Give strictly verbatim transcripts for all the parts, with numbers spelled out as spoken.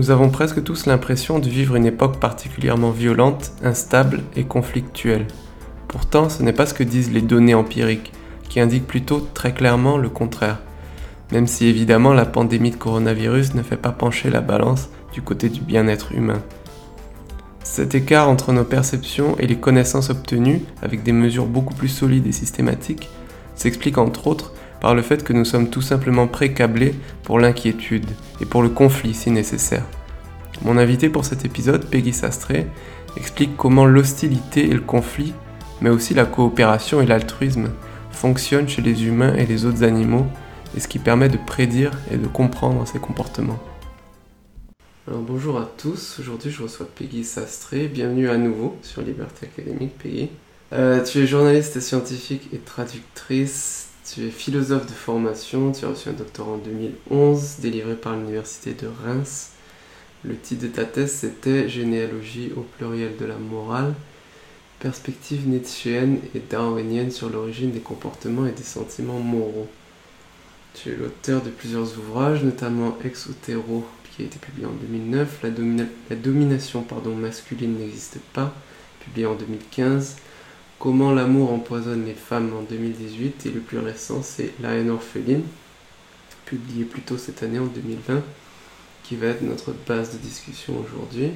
Nous avons presque tous l'impression de vivre une époque particulièrement violente, instable et conflictuelle. Pourtant, ce n'est pas ce que disent les données empiriques, qui indiquent plutôt très clairement le contraire. Même si évidemment la pandémie de coronavirus ne fait pas pencher la balance du côté du bien-être humain. Cet écart entre nos perceptions et les connaissances obtenues, avec des mesures beaucoup plus solides et systématiques, s'explique entre autres par le fait que nous sommes tout simplement précablés pour l'inquiétude et pour le conflit si nécessaire. Mon invité pour cet épisode, Peggy Sastre, explique comment l'hostilité et le conflit, mais aussi la coopération et l'altruisme, fonctionnent chez les humains et les autres animaux, et ce qui permet de prédire et de comprendre ces comportements. Alors bonjour à tous, aujourd'hui je reçois Peggy Sastre, bienvenue à nouveau sur Liberté Académique, Peggy. Euh, tu es journaliste et scientifique et traductrice, tu es philosophe de formation, tu as reçu un doctorat en deux mille onze, délivré par l'université de Reims. Le titre de ta thèse c'était « Généalogie au pluriel de la morale, perspective nietzschéenne et darwinienne sur l'origine des comportements et des sentiments moraux ». Tu es l'auteur de plusieurs ouvrages, notamment Exotero, qui a été publié en deux mille neuf, La, domina- la domination pardon, masculine n'existe pas, publié en deux mille quinze, Comment l'amour empoisonne les femmes en deux mille dix-huit, et le plus récent c'est La haine orpheline, publié plus tôt cette année en deux mille vingt, qui va être notre base de discussion aujourd'hui.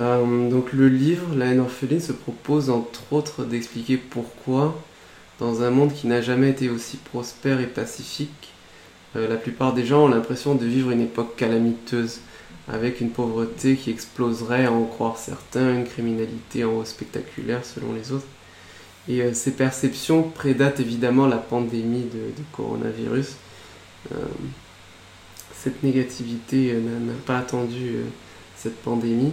Euh, donc le livre La haine orpheline se propose entre autres d'expliquer pourquoi, dans un monde qui n'a jamais été aussi prospère et pacifique, euh, la plupart des gens ont l'impression de vivre une époque calamiteuse, avec une pauvreté qui exploserait à en croire certains, une criminalité en hausse spectaculaire selon les autres. Et euh, ces perceptions prédatent évidemment la pandémie de, de coronavirus. Euh, cette négativité euh, n'a, n'a pas attendu euh, cette pandémie.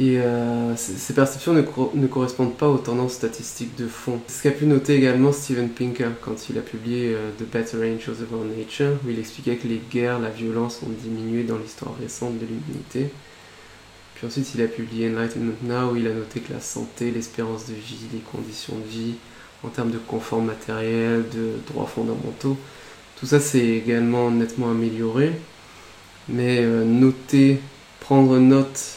Et euh, ces perceptions ne, co- ne correspondent pas aux tendances statistiques de fond. Ce qu'a pu noter également Steven Pinker quand il a publié euh, The Better Angels of Our Nature, où il expliquait que les guerres, la violence ont diminué dans l'histoire récente de l'humanité. Puis ensuite il a publié Enlightenment Now, où il a noté que la santé, l'espérance de vie, les conditions de vie, en termes de confort matériel, de droits fondamentaux, tout ça s'est également nettement amélioré. Mais euh, noter, prendre note,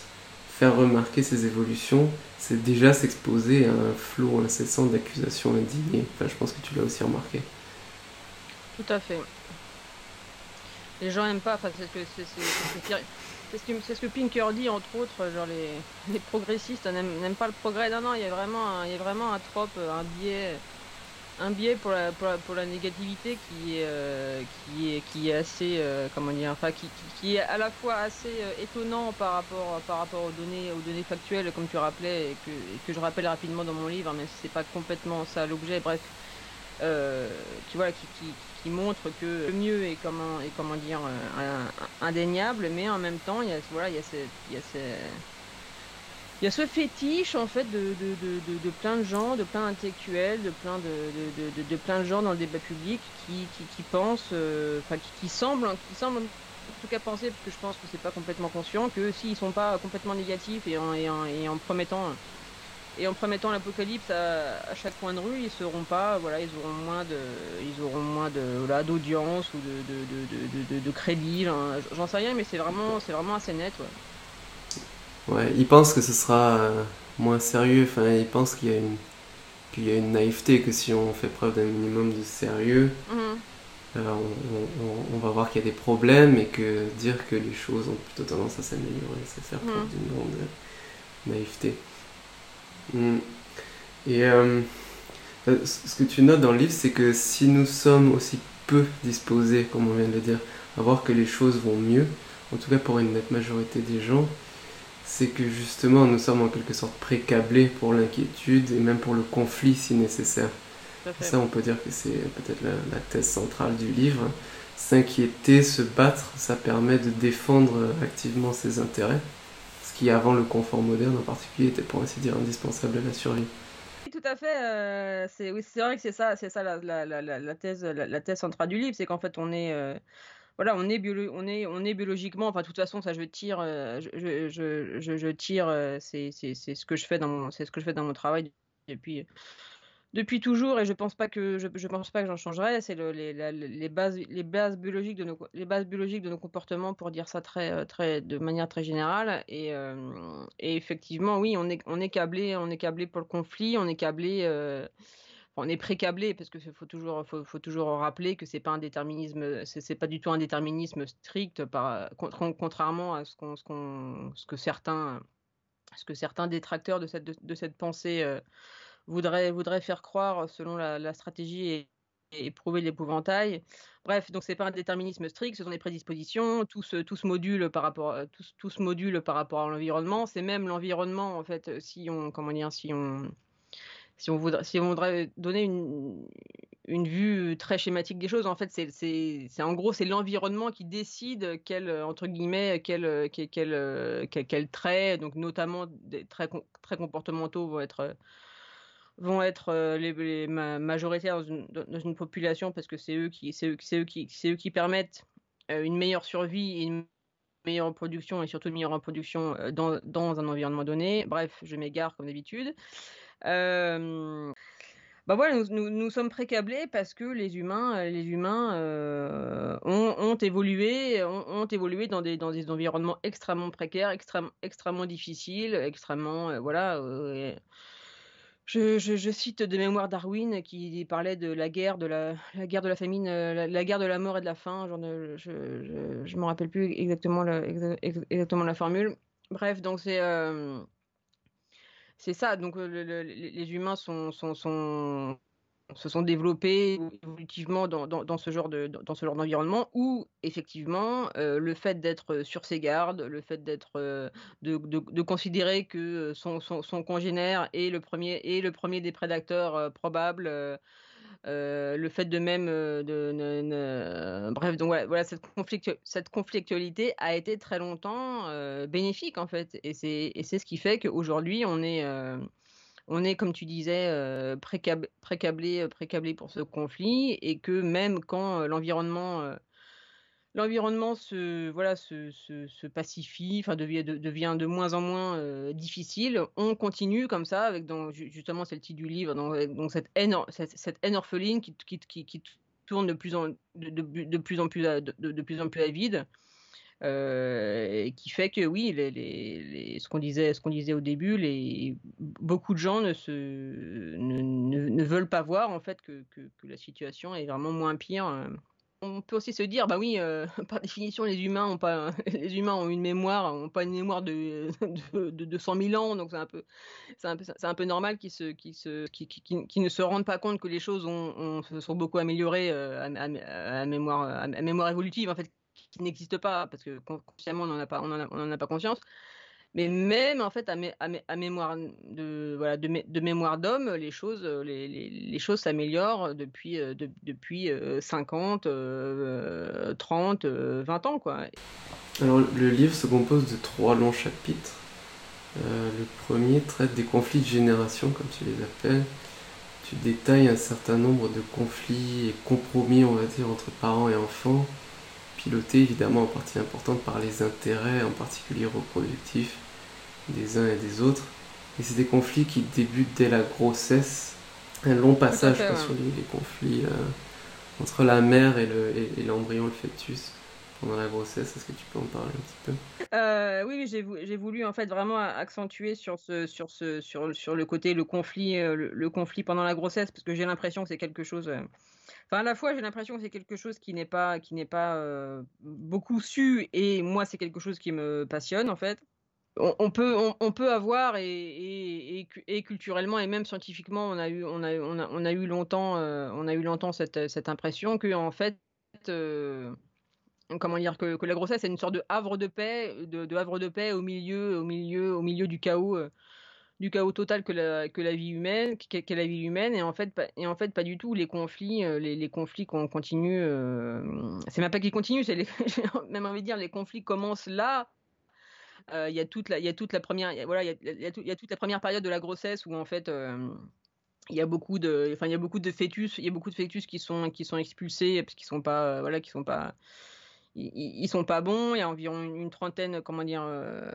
faire remarquer ces évolutions, c'est déjà s'exposer à un flot incessant d'accusations indignées. Enfin, je pense que tu l'as aussi remarqué. Tout à fait. Les gens n'aiment pas, enfin, c'est, ce que, c'est, c'est, c'est, ce que, c'est ce que Pinker dit, entre autres, genre les, les progressistes n'aiment, n'aiment pas le progrès. Non, non, il y a vraiment un, il y a vraiment un trope, un biais, un biais pour la, pour la, pour la négativité qui est, euh, qui est, qui est assez, euh, comment dire, enfin, qui, qui, qui est à la fois assez euh, étonnant par rapport, par rapport aux données, aux données factuelles, comme tu rappelais, et que, et que je rappelle rapidement dans mon livre, mais c'est pas complètement ça l'objet, bref, euh, tu vois, qui, qui, qui montre que le mieux est, comment, est, comment dire, euh, indéniable, mais en même temps, il y a, voilà, il y a ces... Il y a ces Il y a ce fétiche en fait de, de, de, de, de plein de gens, de plein d'intellectuels, de plein de, de, de, de plein de gens dans le débat public qui, qui, qui pensent, euh, enfin qui, qui semblent, qui semblent en tout cas penser, parce que je pense que c'est pas complètement conscient, que s'ils ne sont pas complètement négatifs et en, et en, et en promettant et en promettant l'apocalypse à, à chaque coin de rue, ils seront pas, voilà, ils auront moins de, ils auront moins de, voilà, d'audience ou de, de, de, de, de, de, de crédit, hein. J'en sais rien, mais c'est vraiment, c'est vraiment assez net, ouais. Ouais, ils pensent que ce sera euh, moins sérieux, enfin ils pensent qu'il y a une qu'il y a une naïveté, que si on fait preuve d'un minimum de sérieux, mmh. euh, on, on, on va voir qu'il y a des problèmes et que dire que les choses ont plutôt tendance à s'améliorer, c'est faire preuve mmh. d'une grande euh, naïveté. Mmh. Et euh, ce que tu notes dans le livre, c'est que si nous sommes aussi peu disposés, comme on vient de le dire, à voir que les choses vont mieux, en tout cas pour une nette majorité des gens, c'est que justement nous sommes en quelque sorte précablés pour l'inquiétude et même pour le conflit si nécessaire. Et ça, on peut dire que c'est peut-être la, la thèse centrale du livre. S'inquiéter, se battre, ça permet de défendre activement ses intérêts, ce qui avant le confort moderne en particulier était pour ainsi dire indispensable à la survie. Tout à fait, euh, c'est, oui, c'est vrai que c'est ça, c'est ça la, la, la, la, thèse, la, la thèse centrale du livre, c'est qu'en fait on est... Euh... Voilà, on est, biolo- on, est, on est biologiquement, enfin de toute façon ça je tire, euh, je, je, je, je tire, euh, c'est, c'est, c'est ce que je fais dans mon, c'est ce que je fais dans mon travail depuis, depuis toujours, et je pense pas que je, je pense pas que j'en changerai, c'est le, les, la, les bases les bases biologiques de nos les bases biologiques de nos comportements, pour dire ça très très de manière très générale. Et, euh, et effectivement, oui, on est on est câblé on est câblé pour le conflit, on est câblé euh, on est pré-câblé, parce que faut toujours faut, faut toujours rappeler que c'est pas un déterminisme, c'est, c'est pas du tout un déterminisme strict, par, contrairement à ce qu'on ce qu'on ce que certains ce que certains détracteurs de cette de, de cette pensée euh, voudraient voudraient faire croire, selon la, la stratégie et et prouver l'épouvantail. Bref, donc c'est pas un déterminisme strict, ce sont des prédispositions, tout se, tout se module par rapport, tout, tout se module par rapport à l'environnement. C'est même l'environnement, en fait, si on comment dire, si on Si on, voudrait, si on voudrait donner une, une vue très schématique des choses, en fait, c'est, c'est, c'est en gros, c'est l'environnement qui décide quel, entre guillemets, quel, quel, quel, quel, quel trait, donc notamment des traits très comportementaux, vont être, vont être les, les majoritaires dans une, dans une population, parce que c'est eux qui, c'est eux, c'est eux qui, c'est eux qui permettent une meilleure survie et une meilleure reproduction, et surtout une meilleure reproduction dans, dans un environnement donné. Bref, je m'égare comme d'habitude. Euh, bah voilà, nous, nous, nous sommes pré-câblés parce que les humains, les humains euh, ont, ont évolué, ont, ont évolué dans des, dans des environnements extrêmement précaires, extrême, extrêmement difficiles, extrêmement euh, voilà. Euh, Je, je, je cite de mémoire Darwin, qui parlait de la guerre, de la, la guerre de la famine, la, la guerre de la mort et de la faim. Genre de, je je, je me rappelle plus exactement la, ex, exactement la formule. Bref, donc c'est euh, c'est ça. Donc le, le, les humains sont, sont, sont se sont développés évolutivement dans, dans, dans ce genre de dans ce genre d'environnement, où effectivement euh, le fait d'être sur ses gardes, le fait d'être euh, de, de, de considérer que son, son, son congénère est le premier est le premier des prédateurs euh, probables, euh, euh, le fait de même euh, de, de, de euh, bref, donc voilà, voilà cette conflictu- cette conflictualité a été très longtemps euh, bénéfique, en fait, et c'est et c'est ce qui fait qu'aujourd'hui on est euh, On est, comme tu disais, euh, pré-câblé, pré-câblé, pré-câblé pour ce conflit, et que même quand euh, l'environnement, euh, l'environnement se, voilà, se, se, se pacifie, enfin devient, de, devient de moins en moins euh, difficile, on continue comme ça, avec donc, justement, c'est le titre du livre, donc, donc cette haine, cette, cette haine orpheline qui, qui, qui, qui tourne de plus en, de, de, de plus en plus, à, de, de plus en plus à vide. Euh, et qui fait que oui, les, les, les, ce qu'on disait, ce qu'on disait au début, les, beaucoup de gens ne, se, ne, ne, ne veulent pas voir, en fait, que, que, que la situation est vraiment moins pire. On peut aussi se dire, bah oui, euh, par définition, les humains ont pas, les humains ont une mémoire, ont pas une mémoire de de, de, de cent mille ans, donc c'est un peu, c'est un peu, c'est un peu normal qu'ils se, qu'ils se, qu'ils, qu'ils, qu'ils ne se rendent pas compte que les choses ont, ont se sont beaucoup améliorées à, à, à mémoire, à mémoire évolutive, en fait, qui n'existe pas, parce que consciemment on n'en a pas, on en a, on en a pas conscience. Mais même, en fait, à, mé, à, mé, à mémoire de voilà de, mé, de mémoire d'homme, les choses les, les, les choses s'améliorent depuis de, depuis cinquante, euh, trente, vingt ans, quoi. Alors le livre se compose de trois longs chapitres. Euh, le premier traite des conflits de génération, comme tu les appelles. Tu détailles un certain nombre de conflits et compromis, on va dire, entre parents et enfants, piloté évidemment en partie importante par les intérêts, en particulier reproductifs, des uns et des autres. Et c'est des conflits qui débutent dès la grossesse. Un long passage fait, quoi, ouais. sur les, les conflits euh, entre la mère et, le, et, et l'embryon, le fœtus, pendant la grossesse. Est-ce que tu peux en parler un petit peu ? euh, Oui, j'ai, j'ai voulu en fait vraiment accentuer sur, ce, sur, ce, sur, sur le côté, le conflit, le, le conflit pendant la grossesse, parce que j'ai l'impression que c'est quelque chose... Euh, Enfin, à la fois, j'ai l'impression que c'est quelque chose qui n'est pas, qui n'est pas euh, beaucoup su, et moi, c'est quelque chose qui me passionne, en fait. On, on peut, on, on peut avoir, et, et, et, et culturellement et même scientifiquement, on a eu, on a, on a, on a eu longtemps, euh, on a eu longtemps cette, cette impression que, en fait, euh, comment dire, que, que la grossesse est une sorte de havre de paix, de, de havre de paix au milieu, au milieu, au milieu du chaos. Euh, du chaos total que la que la vie humaine que la vie humaine et en fait et en fait pas du tout. Les conflits les, les conflits qu'on continue, euh, c'est même pas qu'ils continuent, c'est les, j'ai même envie de dire les conflits commencent là. Il euh, y a toute la il y a toute la première y a, voilà il y a il y, y a toute la première période de la grossesse, où en fait il euh, y a beaucoup de enfin il y a beaucoup de fœtus il y a beaucoup de fœtus qui sont qui sont expulsés parce qu'ils sont pas euh, voilà qui sont pas ils sont pas bons. Il y a environ une trentaine, comment dire, euh,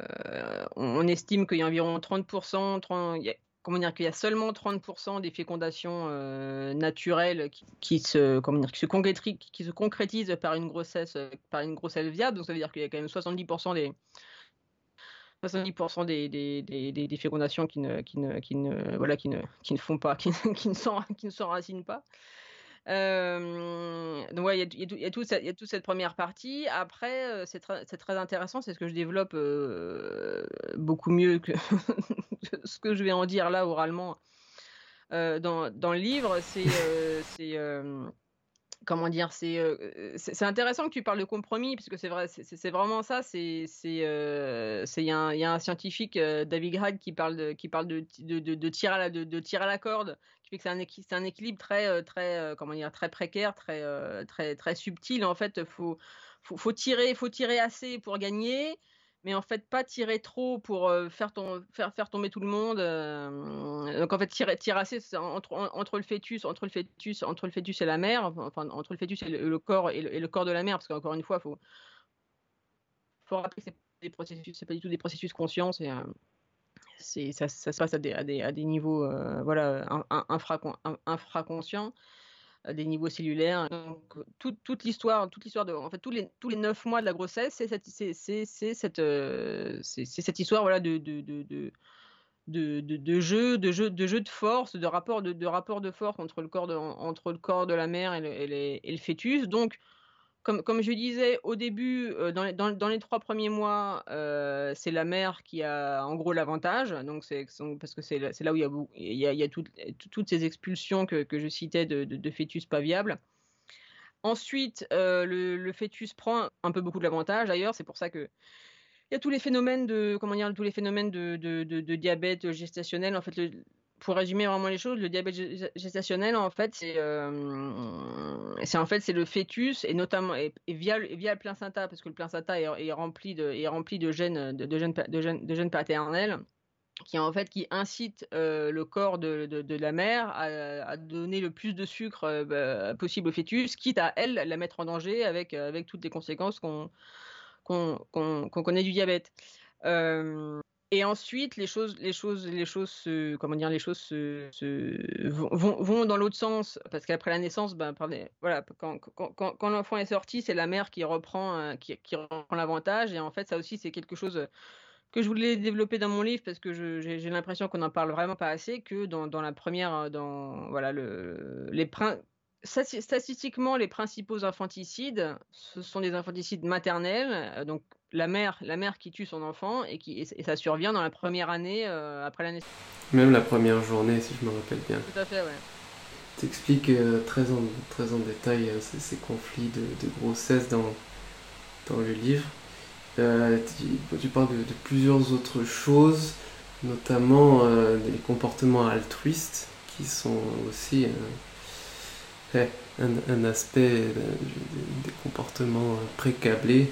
on estime qu'il y a environ trente pour cent, trente, il y a, comment dire, qu'il y a seulement trente pour cent des fécondations euh, naturelles qui, qui, se, comment dire, qui, se concrétisent, qui se concrétisent par une grossesse, par une grossesse viable. Donc ça veut dire qu'il y a quand même soixante-dix pour cent des... soixante-dix pour cent des, des, des, des, des fécondations qui ne, qui ne, qui ne, voilà, qui ne, qui ne font pas, qui, qui ne s'enracinent pas. Euh, donc voilà, ouais, il y, y, y a toute cette première partie. Après, c'est tr très intéressant, c'est ce que je développe euh, beaucoup mieux que ce que je vais en dire là oralement euh, dans, dans le livre. C'est... Euh, euh, Comment dire, c'est euh, intéressant que tu parles de compromis, parce que c'est vrai, c'est vraiment ça. C'est il euh, y, y a un scientifique, euh, David Grad, qui parle de qui parle de de, de, de tir à la de, de tir à la corde, qui fait que c'est un c'est un équilibre très très comment dire très précaire, très très très subtil. En fait, faut faut, faut tirer faut tirer assez pour gagner, mais en fait pas tirer trop pour faire ton faire faire tomber tout le monde. Donc en fait tirer tirer assez entre entre le fœtus entre le fœtus entre le fœtus et la mère, enfin entre le fœtus et le, le corps et le, et le corps de la mère, parce qu'encore une fois faut faut rappeler que c'est des processus, c'est pas du tout des processus conscients, c'est c'est ça, ça se passe à des à des, à des niveaux euh, voilà infra infraconscients, des niveaux cellulaires. Donc, tout, toute l'histoire, toute l'histoire de, en fait, tous les tous les neuf mois de la grossesse, c'est cette, c'est cette, euh, c'est cette histoire, voilà, de de de de de, de, de jeu, de jeu, de jeu de force, de rapport de, de rapport de force entre le corps de entre le corps de la mère et le, et les, et le fœtus. Donc, comme comme je disais au début, euh, dans les dans, dans les trois premiers mois, euh, c'est la mère qui a en gros l'avantage. Donc c'est parce que c'est c'est là où il y a il y a, il y a toutes toutes ces expulsions que que je citais de de, de fœtus pas viables. Ensuite, euh, le, le fœtus prend un peu beaucoup de l'avantage. D'ailleurs, c'est pour ça que il y a tous les phénomènes de comment dire tous les phénomènes de de, de, de diabète gestationnel. En fait, le, pour résumer vraiment les choses, le diabète gestationnel, en fait, c'est euh, en fait c'est le fœtus, et notamment et, et via et via le placenta, parce que le placenta est, est rempli de est rempli de gènes de, de gènes de gènes de gènes paternels qui en fait qui incitent euh, le corps de, de, de la mère à, à donner le plus de sucre euh, possible au fœtus, quitte à elle la mettre en danger avec avec toutes les conséquences qu'on qu'on qu'on qu'on connaît du diabète. Euh, Et ensuite, les choses, les choses, les choses, se, comment dire, les choses se, se, vont, vont dans l'autre sens, parce qu'après la naissance, ben, pardon, voilà, quand, quand, quand, quand l'enfant est sorti, c'est la mère qui reprend, qui, qui reprend l'avantage. Et en fait, ça aussi, c'est quelque chose que je voulais développer dans mon livre, parce que j'ai l'impression qu'on n'en parle vraiment pas assez, que dans, dans la première, dans voilà, le, les principes. Statistiquement, les principaux infanticides, ce sont des infanticides maternels, donc la mère, la mère qui tue son enfant, et, qui, et ça survient dans la première année euh, après la naissance. Même la première journée, si je me rappelle bien. Tout à fait, ouais. T'expliques euh, très, en, très en détail euh, ces, ces conflits de, de grossesse dans, dans le livre. Euh, tu, tu parles de, de plusieurs autres choses, notamment euh, des comportements altruistes qui sont aussi... Euh, Ouais, un, un aspect euh, des comportements pré-câblés,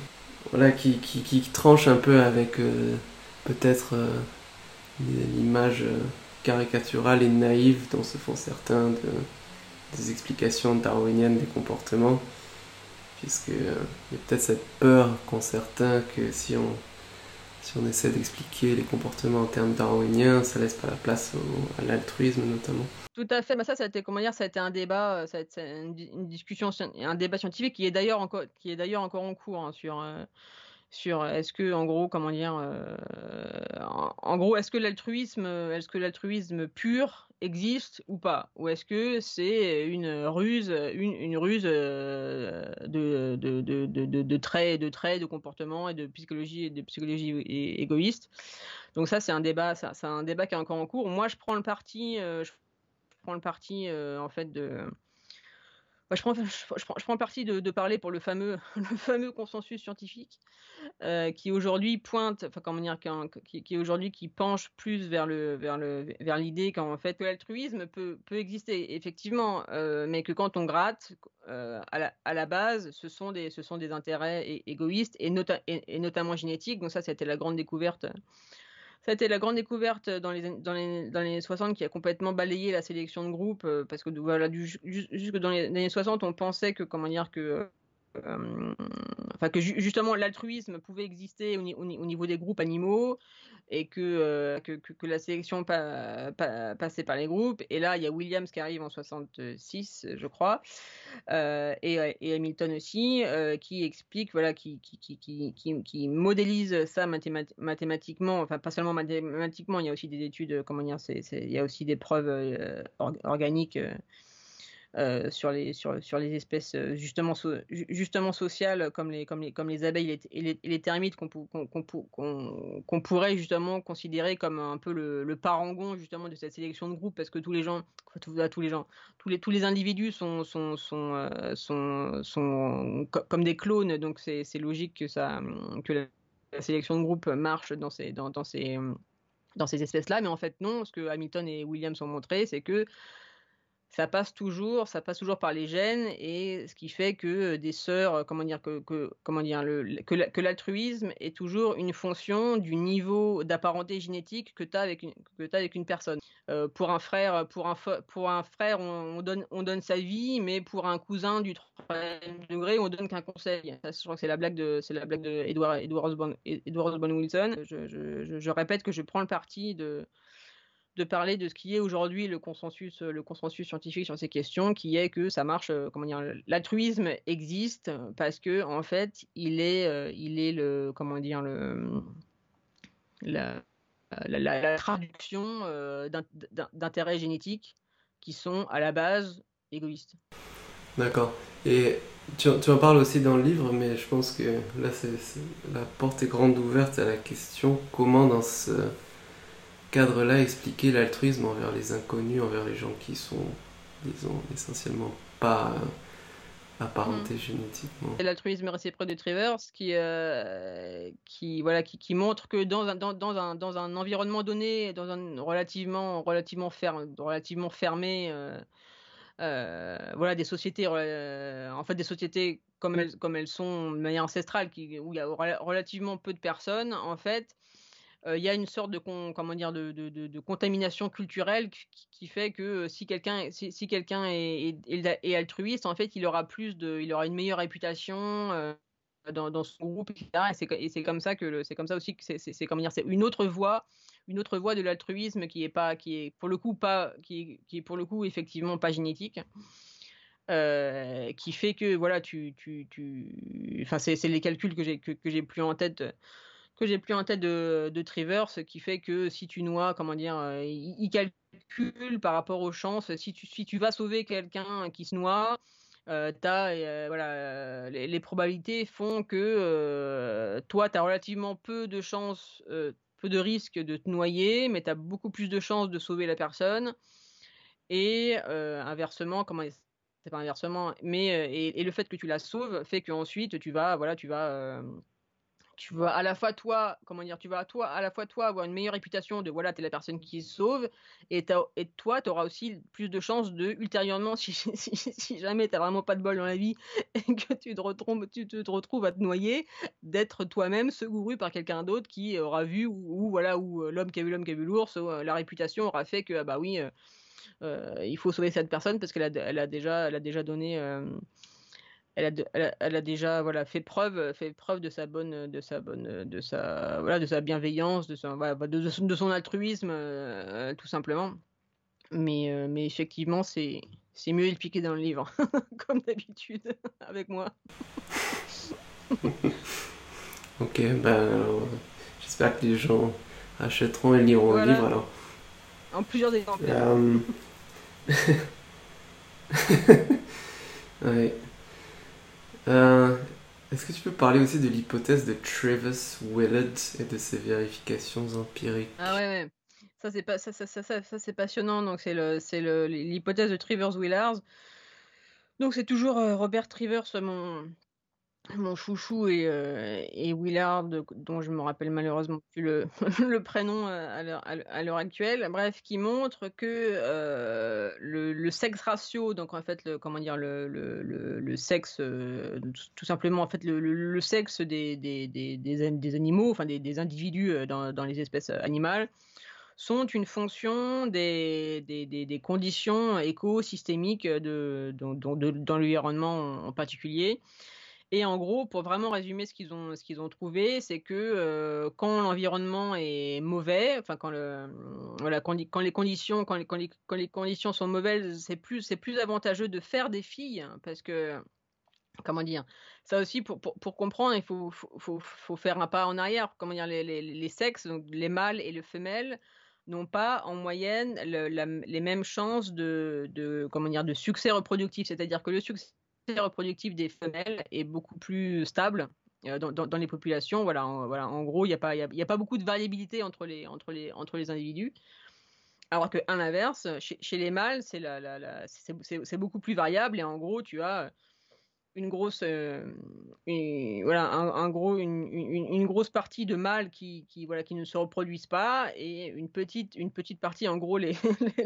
voilà, qui, qui, qui tranche un peu avec euh, peut-être euh, l'image euh, caricaturale et naïve dont se font certains de, des explications darwiniennes des comportements, puisque euh, y a peut-être cette peur qu'ont certains que si on, si on essaie d'expliquer les comportements en termes darwiniens, ça laisse pas la place au, à l'altruisme notamment. Tout à fait. Bah ça, ça a été, comment dire, ça a été un débat, ça a été une discussion, un débat scientifique qui est d'ailleurs encore, qui est d'ailleurs encore en cours, hein, sur euh, sur est-ce que en gros, comment dire, euh, en, en gros, est-ce que l'altruisme, est-ce que l'altruisme pur existe ou pas, ou est-ce que c'est une ruse, une, une ruse euh, de, de, de, de, de, de traits, de traits, de comportement et de psychologie, de psychologie égoïste. Donc ça, c'est un débat, ça, c'est un débat qui est encore en cours. Moi, je prends le parti. Euh, je le parti euh, en fait de moi, je prends je, je prends je prends le parti de, de parler pour le fameux le fameux consensus scientifique euh, qui aujourd'hui pointe enfin comment dire qui, qui aujourd'hui qui penche plus vers le vers le vers l'idée qu'en fait que l'altruisme peut peut exister effectivement, euh, mais que quand on gratte euh, à la à la base, ce sont des ce sont des intérêts é, égoïstes et, nota, et, et notamment génétiques. Donc ça, c'était la grande découverte. Ça a été la grande découverte dans les, dans les, dans les années soixante, qui a complètement balayé la sélection de groupe, euh, parce que voilà, du, ju jusque dans les années soixante, on pensait que, comment dire, que, euh, enfin, que ju justement l'altruisme pouvait exister au, ni au, ni au niveau des groupes animaux, et que, euh, que, que, que la sélection pa, pa, passait par les groupes. Et là, il y a Williams qui arrive en soixante-six, je crois, euh, et, et Hamilton aussi, euh, qui explique, voilà, qui, qui, qui, qui, qui, qui modélise ça mathémat- mathématiquement, enfin pas seulement mathématiquement, il y a aussi des études, comment dire, c'est, c'est, il y a aussi des preuves euh, or, organiques euh, Euh, sur les sur sur les espèces justement so, justement sociales comme les comme les comme les abeilles et les, et les, et les termites qu'on, qu'on, qu'on, qu'on, qu'on pourrait justement considérer comme un peu le, le parangon justement de cette sélection de groupe, parce que tous les gens tous les gens tous les tous les individus sont sont sont euh, sont, sont comme des clones, donc c'est c'est logique que ça que la, la sélection de groupe marche dans ces dans dans ces dans ces espèces là mais en fait non, ce que Hamilton et Williams ont montré, c'est que Ça passe toujours, ça passe toujours par les gènes, et ce qui fait que des sœurs, comment dire, que, que comment dire, le, que, la, que l'altruisme est toujours une fonction du niveau d'apparenté génétique que t'as avec une, que t'as avec une personne. Euh, pour un frère, pour un pour un frère, on, on donne on donne sa vie, mais pour un cousin du troisième degré, on donne qu'un conseil. Ça, je crois que c'est la blague de c'est la blague de Edward Edward Osborne, Edward Osborne Wilson. Je, je je répète que je prends le parti de de parler de ce qui est aujourd'hui le consensus, le consensus scientifique sur ces questions, qui est que ça marche, comment dire, l'altruisme existe parce que en fait il est, il est le, comment dire, le, la, la, la, la traduction d'intérêts génétiques qui sont à la base égoïstes. D'accord. Et tu, tu en parles aussi dans le livre, mais je pense que là c'est, c'est, la porte est grande ouverte à la question comment dans ce cadre-là, expliquer l'altruisme envers les inconnus, envers les gens qui sont, disons, essentiellement pas apparentés mmh. génétiquement. C'est l'altruisme réciproque de Trivers qui, euh, qui, voilà, qui, qui montre que dans un, dans, dans, un, dans un environnement donné, dans un relativement, relativement, ferme, relativement fermé, euh, euh, voilà, des sociétés, euh, en fait, des sociétés comme elles, comme elles sont de manière ancestrale, qui, où il y a relativement peu de personnes, en fait, il euh, y a une sorte de, con, comment dire, de, de, de, de contamination culturelle qui, qui fait que si quelqu'un, si, si quelqu'un est, est, est altruiste, en fait, il aura, plus de, il aura une meilleure réputation euh, dans, dans son groupe, et cetera. Et c'est, et c'est comme ça que le, c'est comme ça aussi que c'est, c'est, c'est, comment dire, c'est une autre voie, une autre voie de l'altruisme qui est pas, qui est pour le coup pas, qui est, qui est pour le coup effectivement pas génétique. Euh, qui fait que voilà, tu, tu, tu, enfin, c'est, c'est les calculs que j'ai, que, que j'ai plus en tête. que j'ai plus en tête de, de Trivers, ce qui fait que si tu noies, comment dire, euh, il, il calcule par rapport aux chances. Si tu, si tu vas sauver quelqu'un qui se noie, euh, t'as, euh, voilà, les, les probabilités font que euh, toi, tu as relativement peu de chances, euh, peu de risques de te noyer, mais tu as beaucoup plus de chances de sauver la personne. Et euh, inversement, comment c'est pas inversement, mais euh, et, et le fait que tu la sauves fait qu'ensuite, tu vas, voilà, tu vas... Euh, tu vas à la fois toi, comment dire, tu vas à toi à la fois toi avoir une meilleure réputation de voilà, t'es la personne qui se sauve, et, et toi t'auras aussi plus de chances de ultérieurement, si, si, si jamais t'as vraiment pas de bol dans la vie et que tu te retrouves, tu te retrouves à te noyer, d'être toi-même secouru par quelqu'un d'autre qui aura vu ou, ou voilà, ou l'homme qui a vu l'homme qui a vu l'ours, ou, la réputation aura fait que bah oui, euh, euh, il faut sauver cette personne parce qu'elle a, elle a déjà, elle a déjà donné. Euh, Elle a, de, elle, a, elle a déjà voilà fait preuve fait preuve de sa bonne de sa bonne de sa voilà de sa bienveillance, de son voilà, de, de son, de son altruisme, euh, tout simplement, mais euh, mais effectivement c'est c'est mieux expliqué dans le livre comme d'habitude avec moi. Ok, ben alors, j'espère que les gens achèteront et liront voilà. Le livre alors en plusieurs exemplaires. Um... ouais. Euh, est-ce que tu peux parler aussi de l'hypothèse de Travis Willard et de ses vérifications empiriques? Ah ouais, ouais. Ça c'est pas ça ça ça ça, ça c'est passionnant. Donc c'est le c'est le, l'hypothèse de Travis Willard. Donc c'est toujours Robert Trivers, mon mon chouchou, et euh, et Willard, dont je me rappelle malheureusement plus le le prénom à l'heure à l'heure actuelle. Bref, qui montre que euh, le, le sexe ratio, donc en fait le comment dire le le le, le sexe, euh, tout simplement en fait le le, le sexe des des des des, des animaux, enfin des, des individus dans dans les espèces animales, sont une fonction des, des, des, des conditions écosystémiques de, de, de, de dans l'environnement en particulier. Et en gros, pour vraiment résumer ce qu'ils ont, ce qu'ils ont trouvé, c'est que euh, quand l'environnement est mauvais, enfin quand le, voilà, quand, quand les conditions, quand les, quand les, quand les conditions sont mauvaises, c'est plus, c'est plus avantageux de faire des filles, hein, parce que comment dire, ça aussi pour, pour, pour comprendre, il faut, faut, faut, faut faire un pas en arrière. Comment dire, les, les, les sexes, donc les mâles et les femelles, n'ont pas en moyenne le, la, les mêmes chances de, de, comment dire, de succès reproductif. C'est-à-dire que le succès reproductif des femelles est beaucoup plus stable euh, dans, dans, dans les populations. Voilà, en, voilà, en gros, il n'y a pas, y a, y a pas beaucoup de variabilité entre les, entre les, entre les individus. Alors qu'à l'inverse, chez, chez les mâles, c'est la, la, la, c'est, c'est, c'est beaucoup plus variable. Et en gros, tu as une grosse, euh, une, voilà, un, un gros, une, une, une grosse partie de mâles qui, qui, voilà, qui ne se reproduisent pas, et une petite, une petite partie, en gros, les,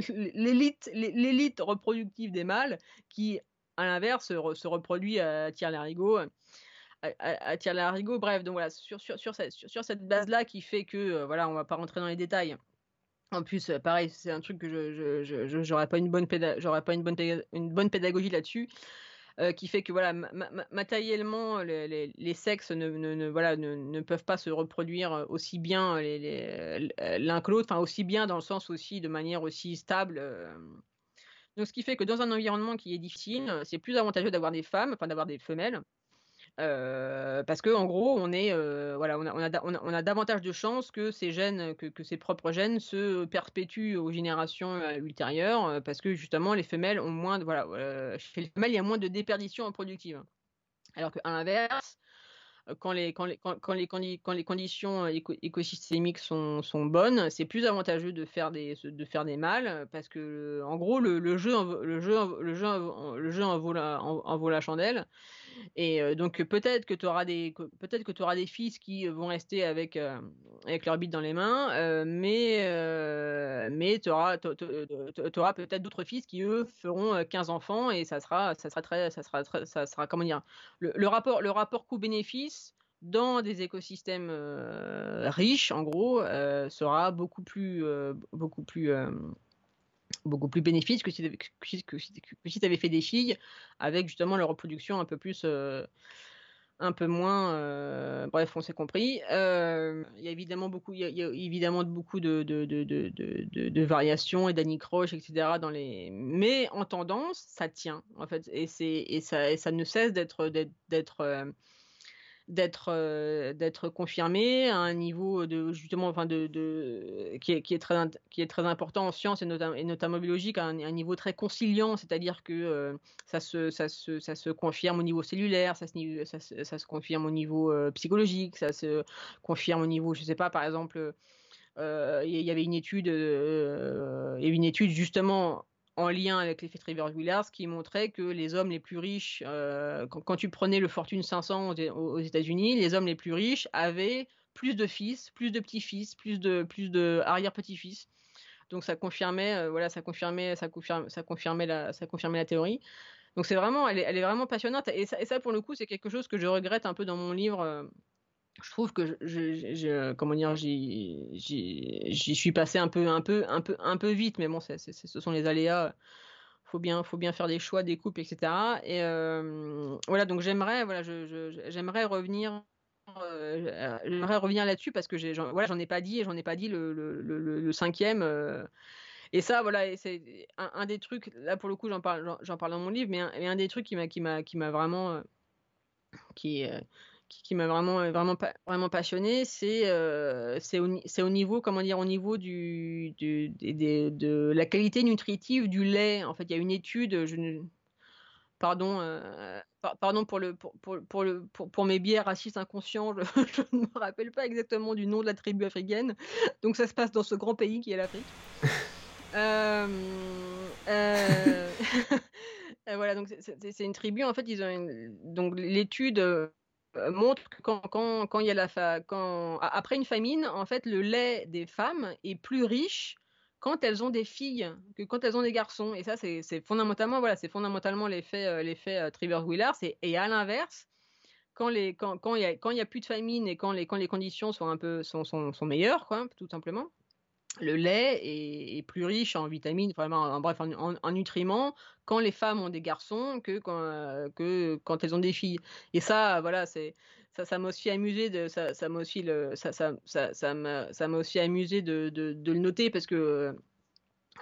l'élite, l'élite reproductive des mâles qui, à l'inverse, se, se reproduit à tire larigot, à, à, à tire larigot. Bref, donc voilà, sur, sur, sur cette, sur cette base-là qui fait que, euh, voilà, on va pas rentrer dans les détails. En plus, pareil, c'est un truc que je, je, je, j'aurais pas une bonne, péda- j'aurais pas une bonne, péda- une bonne pédagogie là-dessus. Euh, qui fait que voilà ma- ma- matériellement les, les, les sexes ne, ne, ne, voilà, ne, ne peuvent pas se reproduire aussi bien les, les, l'un que l'autre, enfin aussi bien dans le sens aussi de manière aussi stable. Donc ce qui fait que dans un environnement qui est difficile, c'est plus avantageux d'avoir des femmes, enfin d'avoir des femelles, euh, parce que en gros on est euh, voilà on a, on, a, on, a, on a davantage de chances que ces gènes, que, que ces propres gènes se perpétuent aux générations ultérieures, parce que justement les femelles ont moins de, voilà euh, chez les femelles il y a moins de déperdition reproductive, alors qu'à l'inverse quand les quand les quand, quand les quand les conditions éco- écosystémiques sont sont bonnes, c'est plus avantageux de faire des de faire des mâles, parce que en gros le, le jeu le jeu le jeu le jeu en vaut la, en, en vaut la chandelle. Et donc peut-être que tu auras des peut-être que tu auras des fils qui vont rester avec euh, avec leur bite dans les mains, euh, mais euh, mais tu auras tu auras peut-être d'autres fils qui eux feront quinze enfants, et ça sera ça sera très ça sera très, ça sera comment dire le, le rapport le rapport coût-bénéfice dans des écosystèmes euh, riches, en gros, euh, sera beaucoup plus, euh, beaucoup plus, euh, beaucoup plus bénéfique que si tu avais fait des filles, avec justement leur reproduction un peu plus, euh, un peu moins. Euh, bref, on s'est compris. Euh, il y a évidemment beaucoup, il y a, il y a évidemment beaucoup de, de, de, de, de, de variations et d'anicroches, et cetera. Dans les, mais en tendance, ça tient en fait, et c'est et ça, et ça ne cesse d'être, d'être, d'être euh, d'être euh, d'être confirmé à un niveau de justement enfin de, de qui est qui est très qui est très important en sciences et notamment et notamment biologique, à un, un niveau très conciliant, c'est-à-dire que euh, ça se ça se ça se confirme au niveau cellulaire, ça se ça se, ça se confirme au niveau euh, psychologique, ça se confirme au niveau, je sais pas, par exemple il euh, y avait une étude euh, et une étude justement en lien avec l'effet Trivers-Willard, qui montrait que les hommes les plus riches, euh, quand, quand tu prenais le Fortune cinq cents aux, aux États-Unis, les hommes les plus riches avaient plus de fils, plus de petits-fils, plus de plus de arrière-petits-fils. Donc ça confirmait, euh, voilà, ça confirmait, ça confirmait, ça confirmait la, ça confirmait la théorie. Donc c'est vraiment, elle est, elle est vraiment passionnante. Et ça, et ça pour le coup, c'est quelque chose que je regrette un peu dans mon livre. Euh, Je trouve que je, je, je comment dire, j'y, j'y, j'y suis passé un peu, un peu, un peu, un peu vite, mais bon, c'est, c'est, ce sont les aléas. Faut bien, faut bien faire des choix, des coupes, et cetera. Et euh, voilà, donc j'aimerais, voilà, je, je, j'aimerais revenir, euh, j'aimerais revenir là-dessus, parce que j'ai, j'en, voilà, j'en ai pas dit, j'en ai pas dit le, le, le, le cinquième. Euh, Et ça, voilà, c'est un, un des trucs. Là, pour le coup, j'en parle, j'en, j'en parle dans mon livre, mais un, mais un des trucs qui m'a, qui m'a, qui m'a vraiment, euh, qui euh, qui m'a vraiment vraiment vraiment passionné, c'est euh, c'est au c'est au niveau comment dire au niveau du, du de, de, de la qualité nutritive du lait. En fait, il y a une étude, je ne, pardon euh, par, pardon pour le pour pour, pour le pour, pour mes biais racistes inconscients, je, je ne me rappelle pas exactement du nom de la tribu africaine. Donc ça se passe dans ce grand pays qui est l'Afrique. euh, euh, voilà, donc c'est, c'est, c'est une tribu, en fait ils ont une, donc l'étude montre que quand, quand, quand il y a la fa... quand... après une famine, en fait, le lait des femmes est plus riche quand elles ont des filles que quand elles ont des garçons. Et ça, c'est, c'est fondamentalement, voilà, c'est fondamentalement l'effet, l'effet Trivers-Willard. C'est... Et à l'inverse, quand il quand, quand n'y a, quand y a plus de famine et quand les, quand les conditions sont, un peu, sont, sont, sont meilleures, quoi, tout simplement, le lait est, est plus riche en vitamines, vraiment, en bref, en, en, en nutriments quand les femmes ont des garçons que quand, euh, que quand elles ont des filles. Et ça, voilà, c'est ça, ça m'a aussi amusé de ça, ça m'a aussi le ça ça ça ça m'a ça m'a aussi amusé de, de de le noter parce que euh,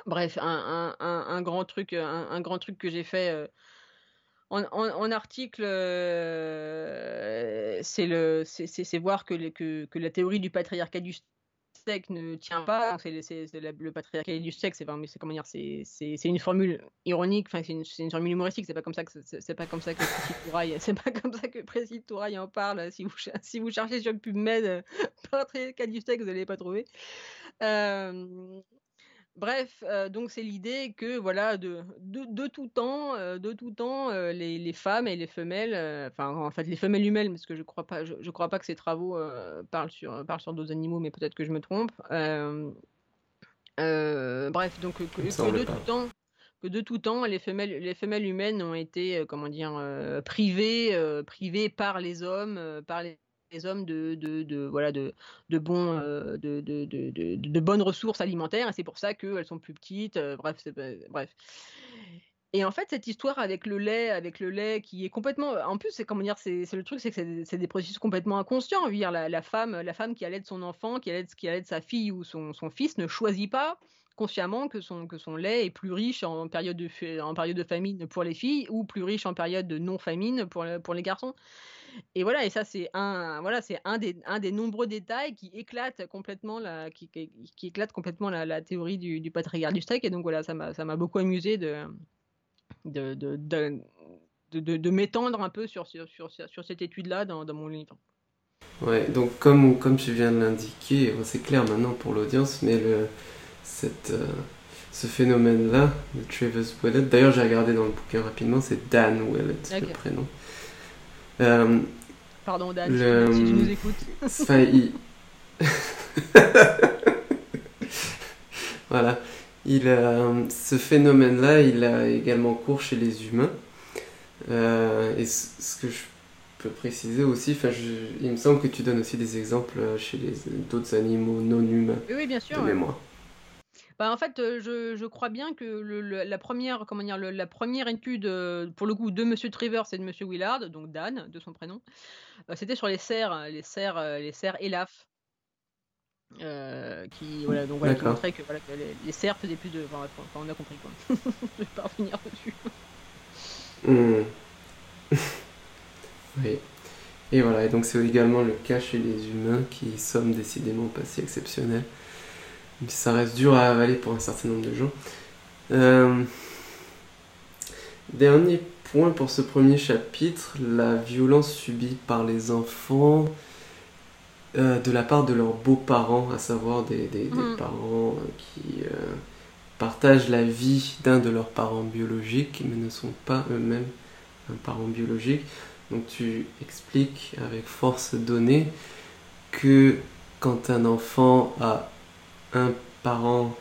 bref, un, un un un grand truc, un, un grand truc que j'ai fait. Euh, En, en, en article, euh, c'est le, c'est, c'est, c'est voir que, le, que, que la théorie du patriarcat du sexe ne tient pas. Donc c'est, c'est, c'est la, le patriarcat du sexe, c'est, c'est comment dire, c'est, c'est, c'est une formule ironique. Enfin, c'est une, c'est une formule humoristique. C'est pas comme ça que, c'est, c'est pas comme ça que Priscille Touraille, c'est pas comme ça que Priscille Touraille en parle. Si vous, si vous cherchez sur PubMed euh, patriarcat du sexe, vous n'allez pas trouver. Euh, Bref, euh, donc c'est l'idée que voilà de de, de tout temps, euh, de tout temps, euh, les les femmes et les femelles, euh, enfin en fait les femelles humaines, parce que je crois pas, je, je crois pas que ces travaux euh, parlent sur parlent sur d'autres animaux, mais peut-être que je me trompe. Euh, euh, bref, donc que, que de pas. tout temps, que de tout temps, les femelles les femelles humaines ont été euh, comment dire euh, privées euh, privées par les hommes, euh, par les les hommes de, de, de, voilà, de, de, bons, euh, de, de, de, de, de bonnes ressources alimentaires, et c'est pour ça qu'elles sont plus petites, euh, bref, c'est, euh, bref. Et en fait, cette histoire avec le lait, avec le lait qui est complètement, en plus, c'est comment dire, c'est, c'est le truc, c'est que c'est, c'est des processus complètement inconscients. Je veux dire, la, la femme, la femme qui allait de son enfant, qui allait de, qui allait de sa fille ou son, son fils, ne choisit pas consciemment que son que son lait est plus riche en période de en période de famine pour les filles ou plus riche en période de non famine pour le, pour les garçons. Et voilà, et ça c'est un voilà c'est un des un des nombreux détails qui éclate complètement la qui qui, qui éclate complètement la, la théorie du, du patriarcat du steak. Et donc voilà, ça m'a ça m'a beaucoup amusé de de de de, de, de, de m'étendre un peu sur sur sur sur cette étude là dans dans mon livre. Ouais, donc comme comme je viens de l'indiquer, c'est clair maintenant pour l'audience, mais le Cette, euh, ce phénomène-là de Travis Willard. D'ailleurs, j'ai regardé dans le bouquin rapidement, c'est Dan Willard, okay. Le prénom. Euh, Pardon, Dan, le... si tu nous écoutes. Enfin, il... voilà. Il a, ce phénomène-là, il a également cours chez les humains. Euh, et ce, ce que je peux préciser aussi, enfin, je, il me semble que tu donnes aussi des exemples chez les, d'autres animaux non humains. Oui, oui, bien sûr. De mémoire. Ouais. Bah en fait, je, je crois bien que le, le, la première, comment dire, le, la première étude, pour le coup, de Monsieur Trivers et de Monsieur Willard, donc Dan, de son prénom, euh, c'était sur les cerfs, les cerfs, les cerfs élafes, euh, qui, voilà, donc voilà, qui montraient que, voilà, que les, les cerfs faisaient plus de, enfin, enfin on a compris quoi. Je vais pas revenir dessus. Mmh. Oui. Et voilà, et donc c'est également le cas chez les humains qui sommes décidément pas si exceptionnels. Ça reste dur à avaler pour un certain nombre de gens. Euh, dernier point pour ce premier chapitre, la violence subie par les enfants euh, de la part de leurs beaux-parents, à savoir des, des, mmh. des parents qui euh, partagent la vie d'un de leurs parents biologiques, mais ne sont pas eux-mêmes un parent biologique. Donc tu expliques avec force donnée que quand un enfant a un parent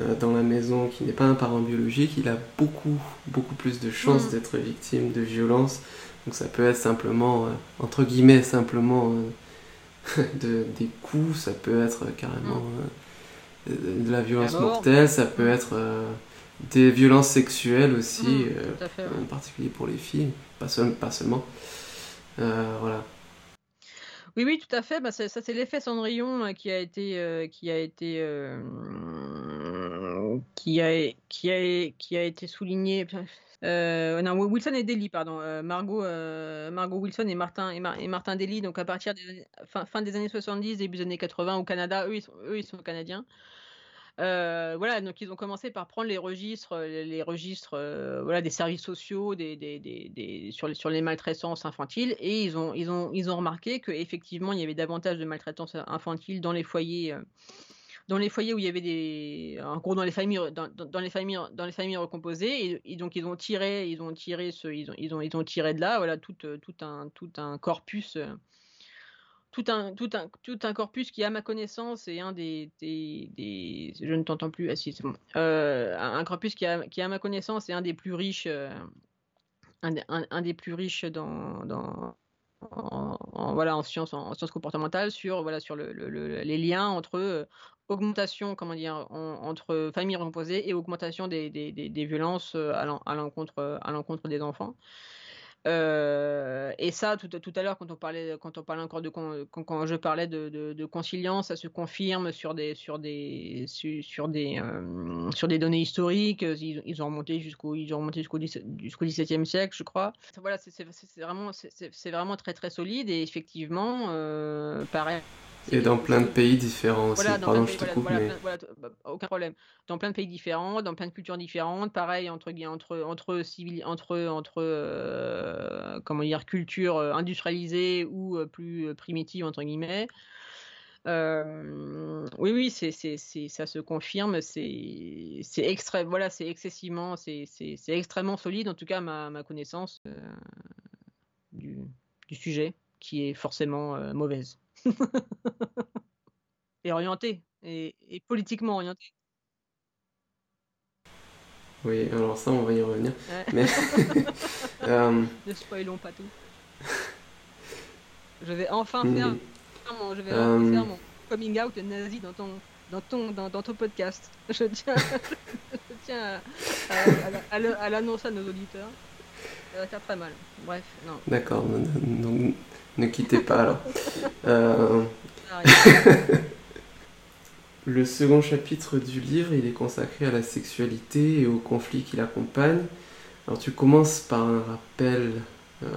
euh, dans la maison qui n'est pas un parent biologique, il a beaucoup, beaucoup plus de chances mmh. d'être victime de violence. Donc ça peut être simplement, euh, entre guillemets, simplement euh, de, des coups, ça peut être carrément mmh. euh, de la violence Alors... mortelle, ça peut être euh, des violences sexuelles aussi, mmh, euh, tout à fait, ouais. En particulier pour les filles, pas, seul, pas seulement. Euh, voilà. Oui, oui, tout à fait. Bah, ça, ça, c'est l'effet Cendrillon qui a été, euh, qui a été, euh, qui a, qui a, qui a été souligné. Euh, non, Wilson et Daly, pardon. Euh, Margot, euh, Margot Wilson et Martin et, Mar- et Martin Daly. Donc à partir des fin, fin des années soixante-dix, début des années quatre-vingts au Canada, eux, ils sont, eux, ils sont canadiens. Euh, voilà, donc ils ont commencé par prendre les registres, les, les registres, euh, voilà, des services sociaux, des, des, des, des sur les sur les maltraitances infantiles, et ils ont ils ont ils ont remarqué que effectivement il y avait davantage de maltraitances infantiles dans les foyers, euh, dans les foyers où il y avait des, en gros dans les familles dans, dans, dans les familles dans les familles recomposées, et, et donc ils ont tiré ils ont tiré ce ils ont ils ont ils ont tiré de là, voilà, tout tout un tout un corpus. Euh, Tout un, tout, un, tout un corpus qui, à ma connaissance, est un des... des, des je ne t'entends plus. Ah si, c'est bon. Euh, un corpus qui, a, qui, à ma connaissance, est un des plus riches, euh, un, un, un des plus riches dans, dans, en, en, voilà, en sciences en, en sciences comportementales sur, voilà, sur le, le, le, les liens entre, augmentation, comment dire, en, entre familles recomposées et augmentation des, des, des, des violences à l'en, à l'encontre, à l'encontre des enfants. Euh, et ça, tout, tout à l'heure, quand on parlait, quand on parlait encore de, quand, quand je parlais de, de, de conciliance, ça se confirme sur des, sur des, sur, sur des, euh, sur des données historiques. Ils, ils ont remonté jusqu'au, ils ont remonté jusqu'au, jusqu'au dix-septième siècle, je crois. Voilà, c'est, c'est, c'est vraiment, c'est, c'est vraiment très, très solide et effectivement, euh, pareil. Et dans plein de pays différents aussi. Voilà, Pardon, pays, je te voilà, coupe, voilà, mais... Voilà, aucun problème. Dans plein de pays différents, dans plein de cultures différentes, pareil, entre, entre, entre, civil, entre, entre euh, comment dire, cultures industrialisées ou plus primitives, entre guillemets. Euh, oui, oui, c'est, c'est, c'est, ça se confirme, c'est, c'est, extra, voilà, c'est excessivement, c'est, c'est, c'est extrêmement solide, en tout cas, ma, ma connaissance euh, du, du sujet, qui est forcément euh, mauvaise. et orienté et, et politiquement orienté. Oui, alors ça on va y revenir. Ouais. Mais euh... ne spoilons pas tout. Je vais enfin mmh. faire, mon, je vais euh... enfin faire mon coming out nazi dans ton dans ton dans, dans ton podcast. Je tiens, je tiens à, à, à, à, à l'annoncer à nos auditeurs. Ça va faire pas mal. Bref, non. D'accord. Donc... Ne quittez pas alors. Euh... Le second chapitre du livre, il est consacré à la sexualité et aux conflits qui l'accompagnent. Alors tu commences par un rappel, euh,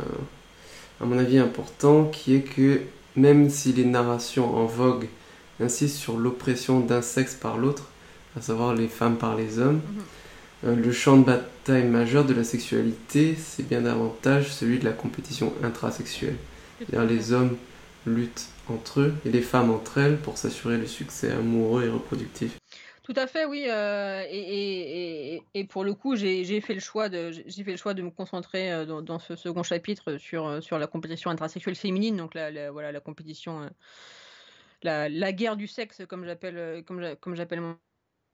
à mon avis important, qui est que même si les narrations en vogue insistent sur l'oppression d'un sexe par l'autre, à savoir les femmes par les hommes, mm-hmm. euh, le champ de bataille majeur de la sexualité, c'est bien davantage celui de la compétition intrasexuelle. C'est-à-dire les hommes luttent entre eux et les femmes entre elles pour s'assurer le succès amoureux et reproductif. Tout à fait, oui. Euh, et, et, et pour le coup, j'ai, j'ai, fait le choix de, j'ai fait le choix de me concentrer dans, dans ce second chapitre sur, sur la compétition intrasexuelle féminine, donc la, la, voilà, la compétition, la, la guerre du sexe, comme j'appelle, comme j'a, comme j'appelle mon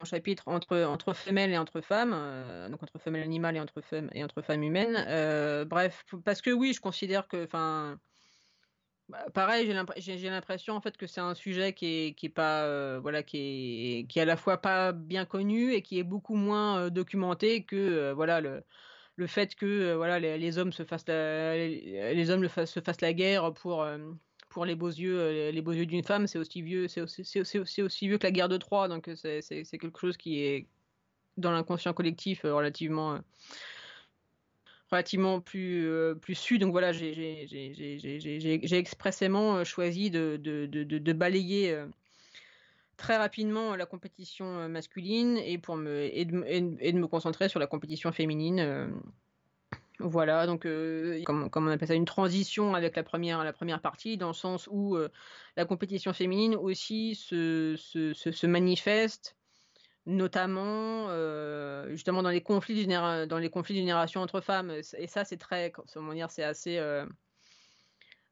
chapitre, entre, entre femelles et entre femmes, euh, donc entre femelles animales et entre femmes, et entre femmes humaines. Euh, bref, parce que oui, je considère que... Bah, pareil, j'ai, l'impr- j'ai, j'ai l'impression en fait que c'est un sujet qui est qui est pas euh, voilà qui est qui est à la fois pas bien connu et qui est beaucoup moins euh, documenté que euh, voilà le le fait que euh, voilà les, les hommes se fassent la, les, les hommes le fassent, se fassent la guerre pour euh, pour les beaux yeux euh, les beaux yeux d'une femme, c'est aussi vieux c'est aussi c'est, c'est, c'est aussi vieux que la guerre de Troie, donc c'est c'est, c'est quelque chose qui est dans l'inconscient collectif euh, relativement euh, relativement plus, euh, plus su, donc voilà, j'ai, j'ai, j'ai, j'ai, j'ai, j'ai expressément choisi de, de, de, de balayer euh, très rapidement la compétition masculine et, pour me, et, de, et de me concentrer sur la compétition féminine. Euh, voilà, donc, euh, comme, comme on appelle ça, une transition avec la première, la première partie, dans le sens où euh, la compétition féminine aussi se, se, se, se manifeste notamment euh, justement dans les conflits généra- dans les conflits de génération entre femmes, et ça c'est très comment dire c'est assez euh,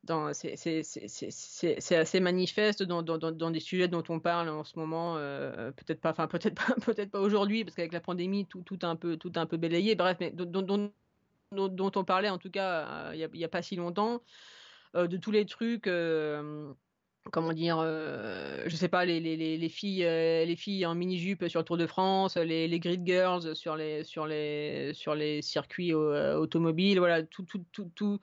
dans c'est c'est c'est c'est c'est assez manifeste dans dans dans des sujets dont on parle en ce moment, euh, peut-être pas enfin peut-être pas peut-être pas aujourd'hui parce qu'avec la pandémie tout tout un peu tout un peu balayé, bref, mais dont dont dont, dont on parlait en tout cas il euh, y a il y a pas si longtemps, euh, de tous les trucs euh, Comment dire, euh, je sais pas, les, les, les, filles, euh, les filles en mini-jupe sur le Tour de France, les, les grid girls sur les, sur les, sur les circuits euh, automobiles, voilà, tout, tout, tout, tout,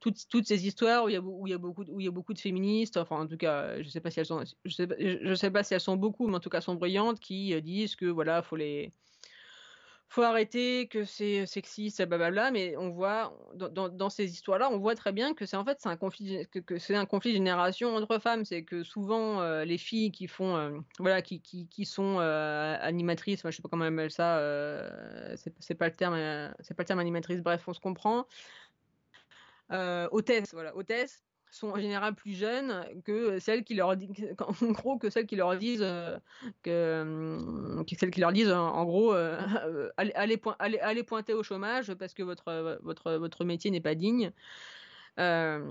toutes, toutes ces histoires où il y a, où il y a beaucoup, où il y a beaucoup de féministes, enfin en tout cas, je sais pas si elles sont, je sais pas, je sais pas si elles sont beaucoup, mais en tout cas sont brillantes, qui disent que voilà, faut les... faut arrêter, que c'est sexiste, blablabla, mais on voit dans, dans, dans ces histoires-là, on voit très bien que c'est en fait c'est un conflit que, que c'est un conflit de génération entre femmes, c'est que souvent euh, les filles qui font euh, voilà qui qui qui sont euh, animatrices, moi je sais pas comment on appelle ça, euh, c'est, c'est pas le terme, euh, c'est pas le terme animatrice, bref on se comprend, euh, hôtesse, voilà hôtesse, sont en général plus jeunes que celles qui leur disent en gros que celles qui leur disent euh, que, que celles qui leur disent en, en gros euh, allez, allez, allez, allez pointer au chômage parce que votre votre votre métier n'est pas digne. Euh,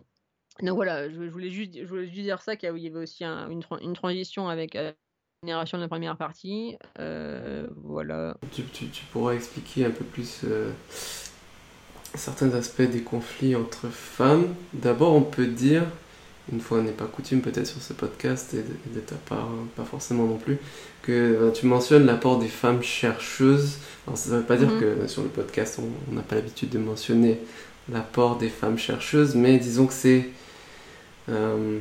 donc voilà, je, je voulais juste je voulais juste dire ça, qu'il y avait aussi un, une une transition avec la génération de la première partie. Euh, voilà. Tu, tu tu pourras expliquer un peu plus euh... certains aspects des conflits entre femmes. D'abord, on peut dire, une fois n'est pas coutume peut-être sur ce podcast, et de, et de ta part pas forcément non plus, que ben, tu mentionnes l'apport des femmes chercheuses. Alors, ça ne veut pas dire mmh. que sur le podcast on n'a pas l'habitude de mentionner l'apport des femmes chercheuses, mais disons que c'est euh,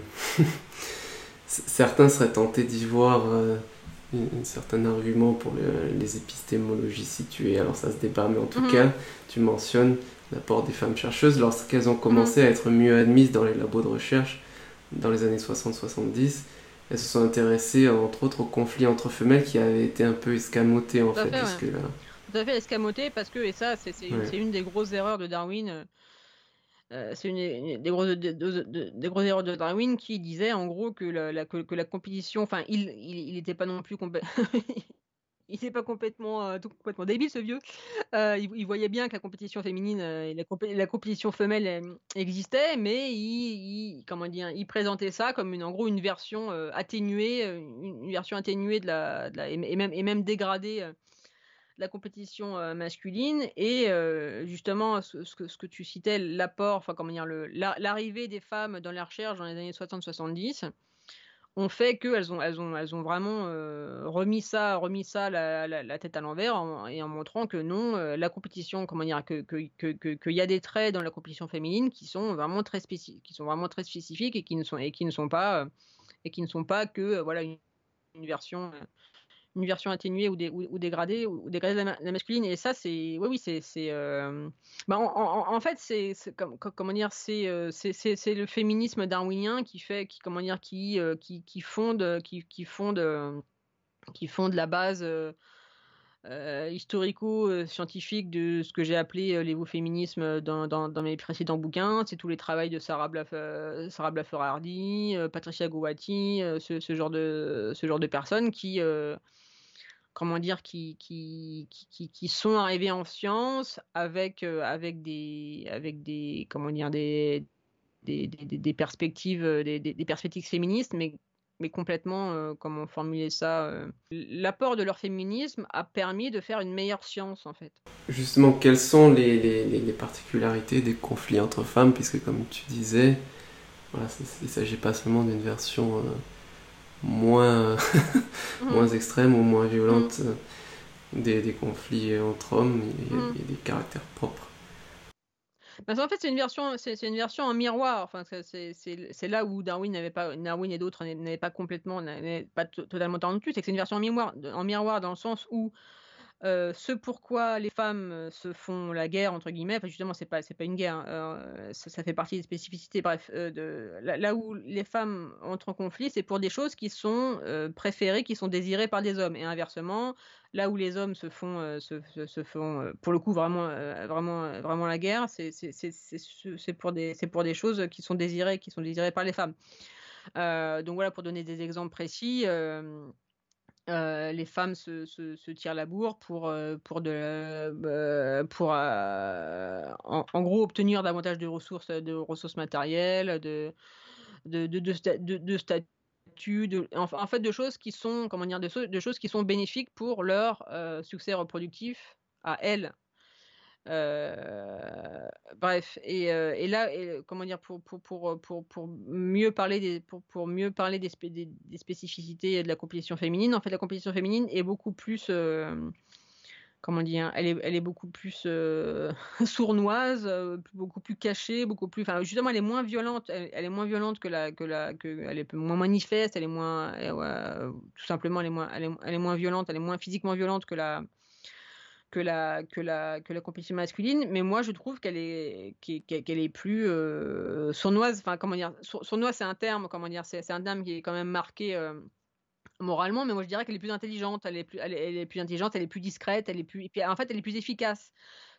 certains seraient tentés d'y voir euh, un certain argument pour le, les épistémologies situées. Alors ça se débat, mais en tout mmh. cas tu mentionnes l'apport des femmes chercheuses lorsqu'elles ont commencé mmh. à être mieux admises dans les labos de recherche dans les années soixante soixante-dix. Elles se sont intéressées entre autres au conflit entre femelles qui avait été un peu escamoté en tout fait, fait jusque ouais. là. Tout à fait escamoté parce que, et ça c'est, c'est, ouais. c'est une des grosses erreurs de Darwin, euh, c'est une, une des, grosses, de, de, de, des grosses erreurs de Darwin qui disait en gros que la, la, que, que la compétition, enfin il n'était il, il pas non plus compé- il n'était pas complètement, euh, tout complètement débile, ce vieux. Euh, il, il voyait bien que la compétition féminine euh, et la, compé- la compétition femelle euh, existait, mais il, il, comment dire, il présentait ça comme une, en gros une version euh, atténuée, une, une version atténuée de la, de la, et, même, et même dégradée euh, de la compétition euh, masculine. Et euh, justement, ce, ce, que, ce que tu citais, l'apport, enfin comment dire, le, la, l'arrivée des femmes dans la recherche dans les années soixante soixante-dix. Ont fait qu'elles ont, elles ont, elles ont vraiment euh, remis ça, remis ça la, la, la tête à l'envers en, et en montrant que non, euh, la compétition, comment dire, que qu'il que, que, que y a des traits dans la compétition féminine qui sont vraiment très spécifiques, qui sont vraiment très spécifiques et qui ne sont et qui ne sont pas euh, et qui ne sont pas que euh, voilà une, une version euh, une version atténuée ou, dé, ou, ou dégradée ou, ou dégradée de la, de la masculine. Et ça c'est oui oui c'est c'est euh, bah, en, en, en fait c'est, c'est comme, comment dire c'est c'est, c'est c'est le féminisme darwinien qui fait qui comment dire qui qui qui fonde qui qui fonde qui fonde la base euh, historico-scientifique de ce que j'ai appelé l'évo-féminisme dans, dans dans mes précédents bouquins. C'est tous les travaux de Sarah Blaffer, Sarah Blaffer Hrdy, Patricia Gowati, ce, ce genre de ce genre de personnes qui euh, comment dire, qui, qui, qui, qui sont arrivés en science avec, euh, avec, des, avec des, comment dire, des, des, des, des perspectives, des, des perspectives féministes, mais, mais complètement, euh, comment formuler ça, euh, l'apport de leur féminisme a permis de faire une meilleure science, en fait. Justement, quelles sont les, les, les particularités des conflits entre femmes, puisque comme tu disais, voilà, il ne s'agit pas seulement d'une version... Euh... moins, moins mmh. extrême ou moins violente mmh. des, des conflits entre hommes, il y a, mmh. il y a des caractères propres. Parce qu'en fait, c'est une version, c'est, c'est une version en miroir. Enfin, c'est, c'est, c'est là où Darwin n'avait pas, Darwin et d'autres n'avaient pas complètement, n'avaient pas t- totalement tordu. C'est que c'est une version en miroir, en miroir dans le sens où euh, ce pourquoi les femmes se font la guerre entre guillemets, enfin, justement, c'est pas, c'est pas une guerre. Euh, ça, ça fait partie des spécificités. Bref, euh, de, là, là où les femmes entrent en conflit, c'est pour des choses qui sont euh, préférées, qui sont désirées par des hommes, et inversement, là où les hommes se font, euh, se, se, se font, euh, pour le coup, vraiment, euh, vraiment, vraiment la guerre, c'est, c'est, c'est, c'est, c'est pour des, c'est pour des choses qui sont désirées, qui sont désirées par les femmes. Euh, donc voilà, pour donner des exemples précis. Euh, Euh, les femmes se, se, se tirent la bourre pour, euh, pour, de, euh, pour euh, en, en gros obtenir davantage de ressources, de ressources matérielles, de, de, de, de, sta, de, de statuts, de, en, en fait de choses qui sont, comment dire, de, de choses qui sont bénéfiques pour leur euh, succès reproductif à elles. Euh, bref, et, euh, et là, et, comment dire, pour, pour, pour, pour, pour mieux parler, des, pour, pour mieux parler des, spé- des, des spécificités de la compétition féminine, en fait, la compétition féminine est beaucoup plus, euh, comment dire, elle est, elle est beaucoup plus euh, sournoise, euh, beaucoup plus cachée, beaucoup plus, enfin, justement, elle est moins violente, elle, elle est moins violente que la, que la, que, elle est moins manifeste, elle est moins, elle, euh, tout simplement, elle est moins, elle est, elle est moins violente, elle est moins physiquement violente que la. Que la, que, la, que la compétition masculine, mais moi je trouve qu'elle est, qu'elle est plus euh, sournoise. Enfin, comment dire, sournoise, c'est un terme, comment dire, c'est, c'est un terme qui est quand même marqué euh, moralement, mais moi je dirais qu'elle est plus intelligente, elle est plus, elle est, elle est plus intelligente, elle est plus discrète, elle est plus, et puis, en fait elle est plus efficace.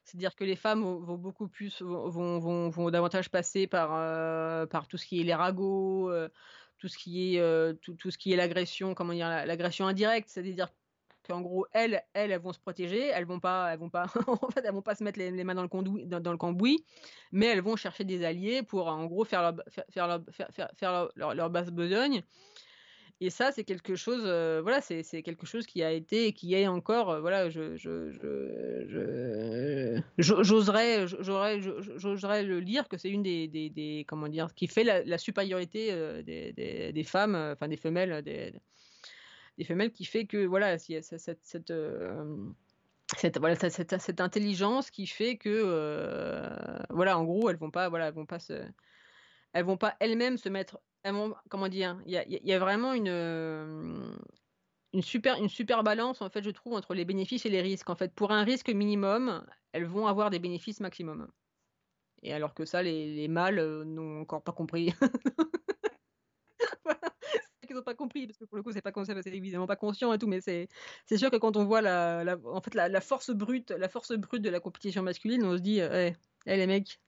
C'est-à-dire que les femmes vont, vont beaucoup plus, vont, vont, vont davantage passer par, euh, par tout ce qui est les ragots, euh, tout ce qui est, euh, tout, tout ce qui est l'agression, comment dire, l'agression indirecte, c'est-à-dire qu'en gros, elles, elles, elles vont se protéger, elles vont pas, elles vont pas, en fait, elles vont pas se mettre les, les mains dans le, conduit, dans, dans le cambouis, mais elles vont chercher des alliés pour, en gros, faire leur, faire, faire leur, faire, faire leur, leur, leur basse besogne. Et ça, c'est quelque chose, euh, voilà, c'est, c'est quelque chose qui a été et qui est encore, euh, voilà, je, je, je, je, j'oserais, j'aurais, j'oserais le lire que c'est une des, des, des comment dire, qui fait la, la supériorité euh, des, des, des femmes, enfin euh, des femelles, des, des femelles qui fait que, voilà, si cette, cette, cette euh, Cette, voilà, cette, cette intelligence qui fait que, euh, voilà, en gros, elles vont pas, voilà, elles vont pas se, elles vont pas elles-mêmes se mettre, elles vont, comment dire, il y a, y a vraiment une, une super, une super balance, en fait, je trouve, entre les bénéfices et les risques. En fait, pour un risque minimum, elles vont avoir des bénéfices maximum. Et alors que ça, les, les mâles euh, n'ont encore pas compris. Voilà. Ils n'ont pas compris, parce que pour le coup c'est pas c'est évidemment pas conscient et tout, mais c'est c'est sûr que quand on voit la, la en fait la, la force brute la force brute de la compétition masculine, on se dit euh, hey, hey, les mecs,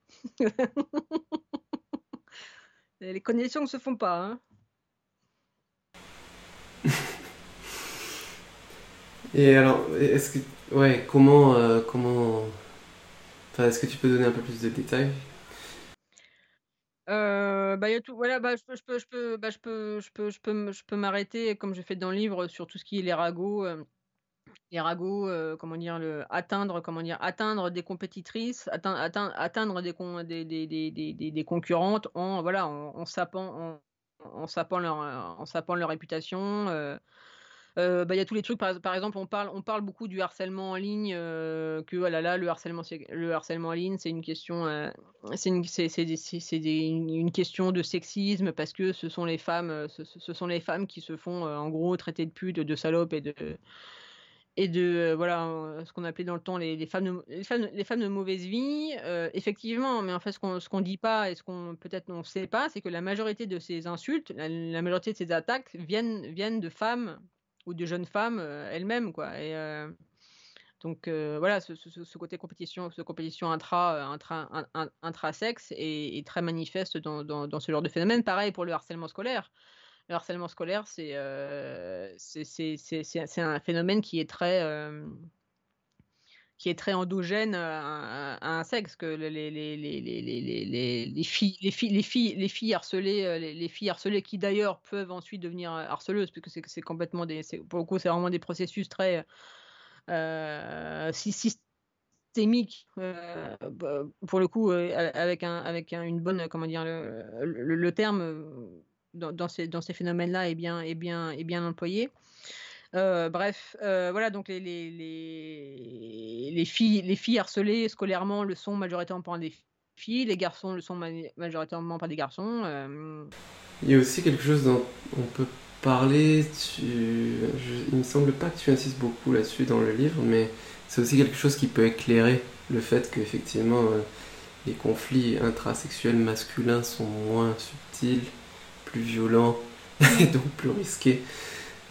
les connexions ne se font pas, hein. Et alors, est-ce que ouais comment euh, comment enfin, est-ce que tu peux donner un peu plus de détails? Euh, bah, y a tout, voilà, bah, je peux, je peux, je peux, bah, je peux, je peux, je peux, je peux m'arrêter, comme je fais dans le livre, sur tout ce qui est les ragots, euh, les ragots, euh, comment dire, le, atteindre, comment dire, atteindre des compétitrices, atteindre, atteindre, atteindre des, con, des, des, des, des, des concurrentes en, voilà, en, en sapant, en, en sapant leur, en sapant leur réputation. Euh, Euh, bah, y a tous les trucs, par, par exemple on parle, on parle beaucoup du harcèlement en ligne, euh, que voilà, là le harcèlement, c'est, le harcèlement en ligne c'est une question euh, c'est, une, c'est, c'est, des, c'est, c'est des, une, une question de sexisme, parce que ce sont les femmes ce, ce sont les femmes qui se font euh, en gros traiter de putes, de, de salopes et de et de euh, voilà, ce qu'on appelait dans le temps les, les femmes de, les femmes les femmes de mauvaise vie, euh, effectivement, mais en fait ce qu'on ce qu'on dit pas et ce qu'on peut-être on sait pas, c'est que la majorité de ces insultes, la, la majorité de ces attaques viennent viennent de femmes ou de jeunes femmes euh, elles-mêmes, quoi. Et euh, donc euh, voilà, ce, ce, ce côté compétition, ce compétition intra, intra, intra intrasexe est, est très manifeste dans, dans, dans ce genre de phénomène. Pareil pour le harcèlement scolaire. Le harcèlement scolaire, c'est euh, c'est, c'est, c'est, c'est, c'est un phénomène qui est très euh, qui est très endogène à, à, à un sexe, que les les les les les les les, les filles les filles les filles les filles harcelées les, les filles harcelées qui d'ailleurs peuvent ensuite devenir harceleuses, parce que c'est c'est complètement des c'est, pour le coup c'est vraiment des processus très euh, systémiques, euh, pour le coup, avec un avec un, une bonne, comment dire, le le, le terme dans, dans ces dans ces phénomènes là est bien est bien est bien employé. Euh, bref, euh, voilà, donc les, les, les, les, filles, les filles harcelées scolairement le sont majoritairement par des filles, les garçons le sont ma- majoritairement par des garçons. Euh... Il y a aussi quelque chose dont on peut parler, tu... Je... il me semble pas que tu insistes beaucoup là-dessus dans le livre, mais c'est aussi quelque chose qui peut éclairer le fait qu'effectivement euh, les conflits intrasexuels masculins sont moins subtils, plus violents et donc plus risqués.